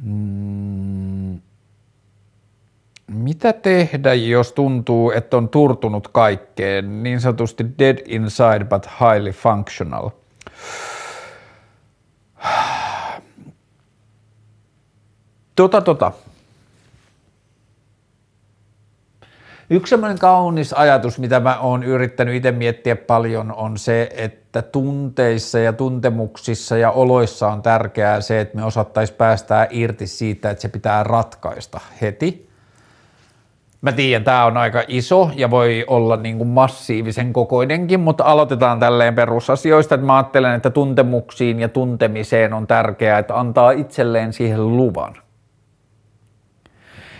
Mm. Mitä tehdä, jos tuntuu, että on turtunut kaikkeen, niin sanotusti dead inside but highly functional? Tota, tota. Yksi semmoinen kaunis ajatus, mitä mä oon yrittänyt itse miettiä paljon, on se, että tunteissa ja tuntemuksissa ja oloissa on tärkeää se, että me osattaisiin päästää irti siitä, että se pitää ratkaista heti. Mä tiedän, tää on aika iso ja voi olla niin kuin massiivisen kokoinenkin, mutta aloitetaan tälleen perusasioista, että mä ajattelen, että tuntemuksiin ja tuntemiseen on tärkeää, että antaa itselleen siihen luvan.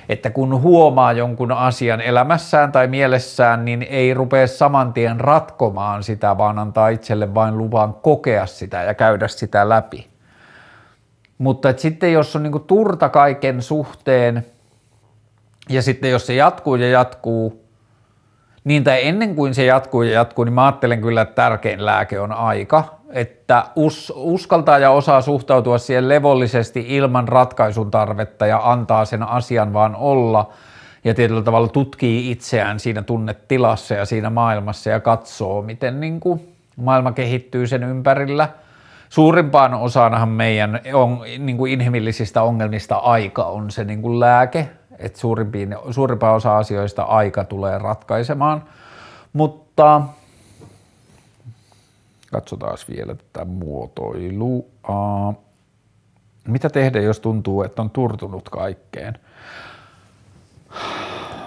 Että kun huomaa jonkun asian elämässään tai mielessään, niin ei rupea saman tien ratkomaan sitä, vaan antaa itselle vain luvan kokea sitä ja käydä sitä läpi. Mutta et sitten jos on niinku turta kaiken suhteen ja sitten jos se jatkuu ja jatkuu, niin tai ennen kuin se jatkuu ja jatkuu, niin mä ajattelen kyllä, että tärkein lääke on aika. Että us, uskaltaa ja osaa suhtautua siihen levollisesti ilman ratkaisun tarvetta ja antaa sen asian vaan olla ja tietyllä tavalla tutkii itseään siinä tunnetilassa ja siinä maailmassa ja katsoo, miten niin kuin maailma kehittyy sen ympärillä. Suurimpaan osanahan meidän on, niin kuin inhimillisistä ongelmista aika on se niin kuin lääke, että suurimpaan osa asioista aika tulee ratkaisemaan, mutta... Katsotaan vielä tätä muotoilua. Mitä tehdä, jos tuntuu, että on turtunut kaikkeen?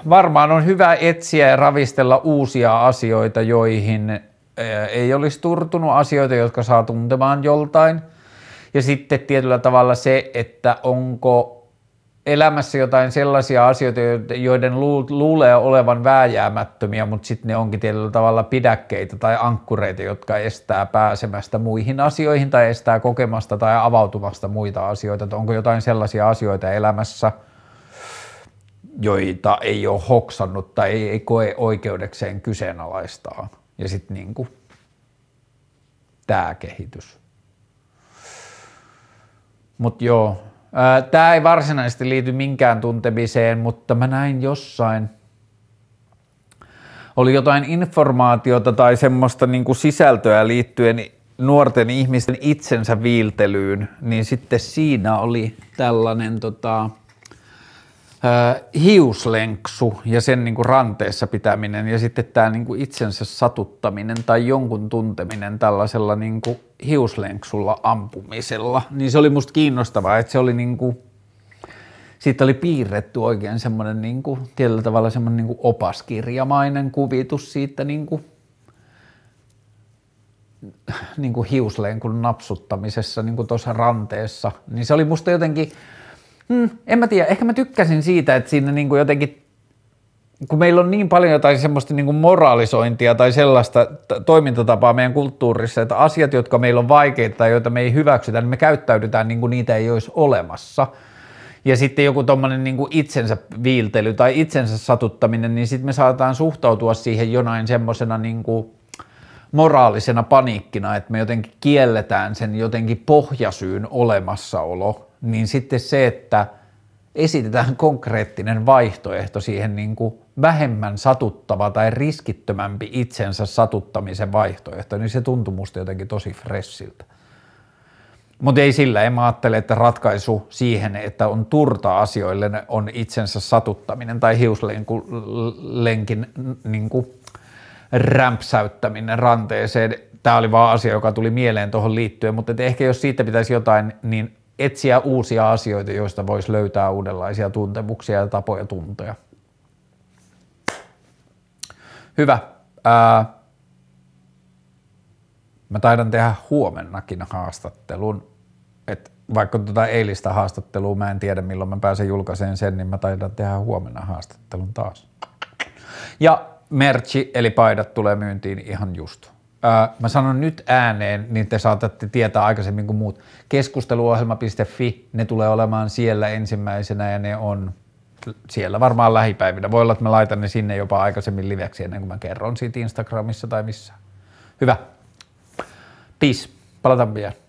Varmaan on hyvä etsiä ja ravistella uusia asioita, joihin ei olisi turtunut, asioita, jotka saa tuntemaan joltain. Ja sitten tietyllä tavalla se, että onko elämässä jotain sellaisia asioita, joiden luulee olevan vääjäämättömiä, mutta sitten ne onkin tietyllä tavalla pidäkkeitä tai ankkureita, jotka estää pääsemästä muihin asioihin tai estää kokemasta tai avautumasta muita asioita. Että onko jotain sellaisia asioita elämässä, joita ei ole hoksannut tai ei, ei koe oikeudekseen kyseenalaistaa. Ja sitten niinku tämä kehitys. Mut joo. Tämä ei varsinaisesti liity minkään tuntemiseen, mutta mä näin jossain, oli jotain informaatiota tai semmoista niin kuin sisältöä liittyen nuorten ihmisten itsensä viiltelyyn, niin sitten siinä oli tällainen tota, hiuslenksu ja sen niin kuin ranteessa pitäminen ja sitten tämä niin kuin itsensä satuttaminen tai jonkun tunteminen tällaisella niin kuin hiuslenksulla ampumisella, niin se oli musta kiinnostavaa, että se oli niinku, siitä oli piirretty oikein semmoinen niinku, tietyllä tavalla semmoinen niinku opaskirjamainen kuvitus siitä niinku, niinku hiuslenkun napsuttamisessa niinku tuossa ranteessa, niin se oli musta jotenkin, hmm, en mä tiedä, ehkä mä tykkäsin siitä, että siinä niinku jotenkin kun meillä on niin paljon jotain semmoista niin kuin moralisointia tai sellaista t- toimintatapaa meidän kulttuurissa, että asiat, jotka meillä on vaikeita tai joita me ei hyväksytä, niin me käyttäydytään niin kuin niitä ei olisi olemassa. Ja sitten joku tommoinen niin kuin itsensä viiltely tai itsensä satuttaminen, niin sitten me saataan suhtautua siihen jonain semmoisena niin kuin moraalisena paniikkina, että me jotenkin kielletään sen jotenkin pohjasyyn olemassaolo, niin sitten se, että esitetään konkreettinen vaihtoehto siihen niin kuin vähemmän satuttava tai riskittömämpi itsensä satuttamisen vaihtoehto, niin se tuntui musta jotenkin tosi freshiltä. Mutta ei sillä, en mä ajattele, että ratkaisu siihen, että on turta asioille, on itsensä satuttaminen tai hiuslenkin niin kuin rämpsäyttäminen ranteeseen tämä oli vaan asia, joka tuli mieleen tuohon liittyen, mutta ehkä jos siitä pitäisi jotain, niin etsiä uusia asioita, joista voisi löytää uudenlaisia tuntemuksia ja tapoja tunteja. Hyvä. Ää, mä taidan tehdä huomennakin haastattelun. Et vaikka tuota eilistä haastattelua mä en tiedä milloin mä pääsen julkaiseen sen, niin mä taidan tehdä huomenna haastattelun taas. Ja merchi eli paidat tulee myyntiin ihan just. Öö, mä sanon nyt ääneen, niin te saatatte tietää aikaisemmin kuin muut. Keskusteluohjelma piste fi, ne tulee olemaan siellä ensimmäisenä ja ne on siellä varmaan lähipäivinä. Voi olla, että mä laitan ne sinne jopa aikaisemmin liveksi ennen kuin mä kerron siitä Instagramissa tai missään. Hyvä. Peace. Palataan vielä.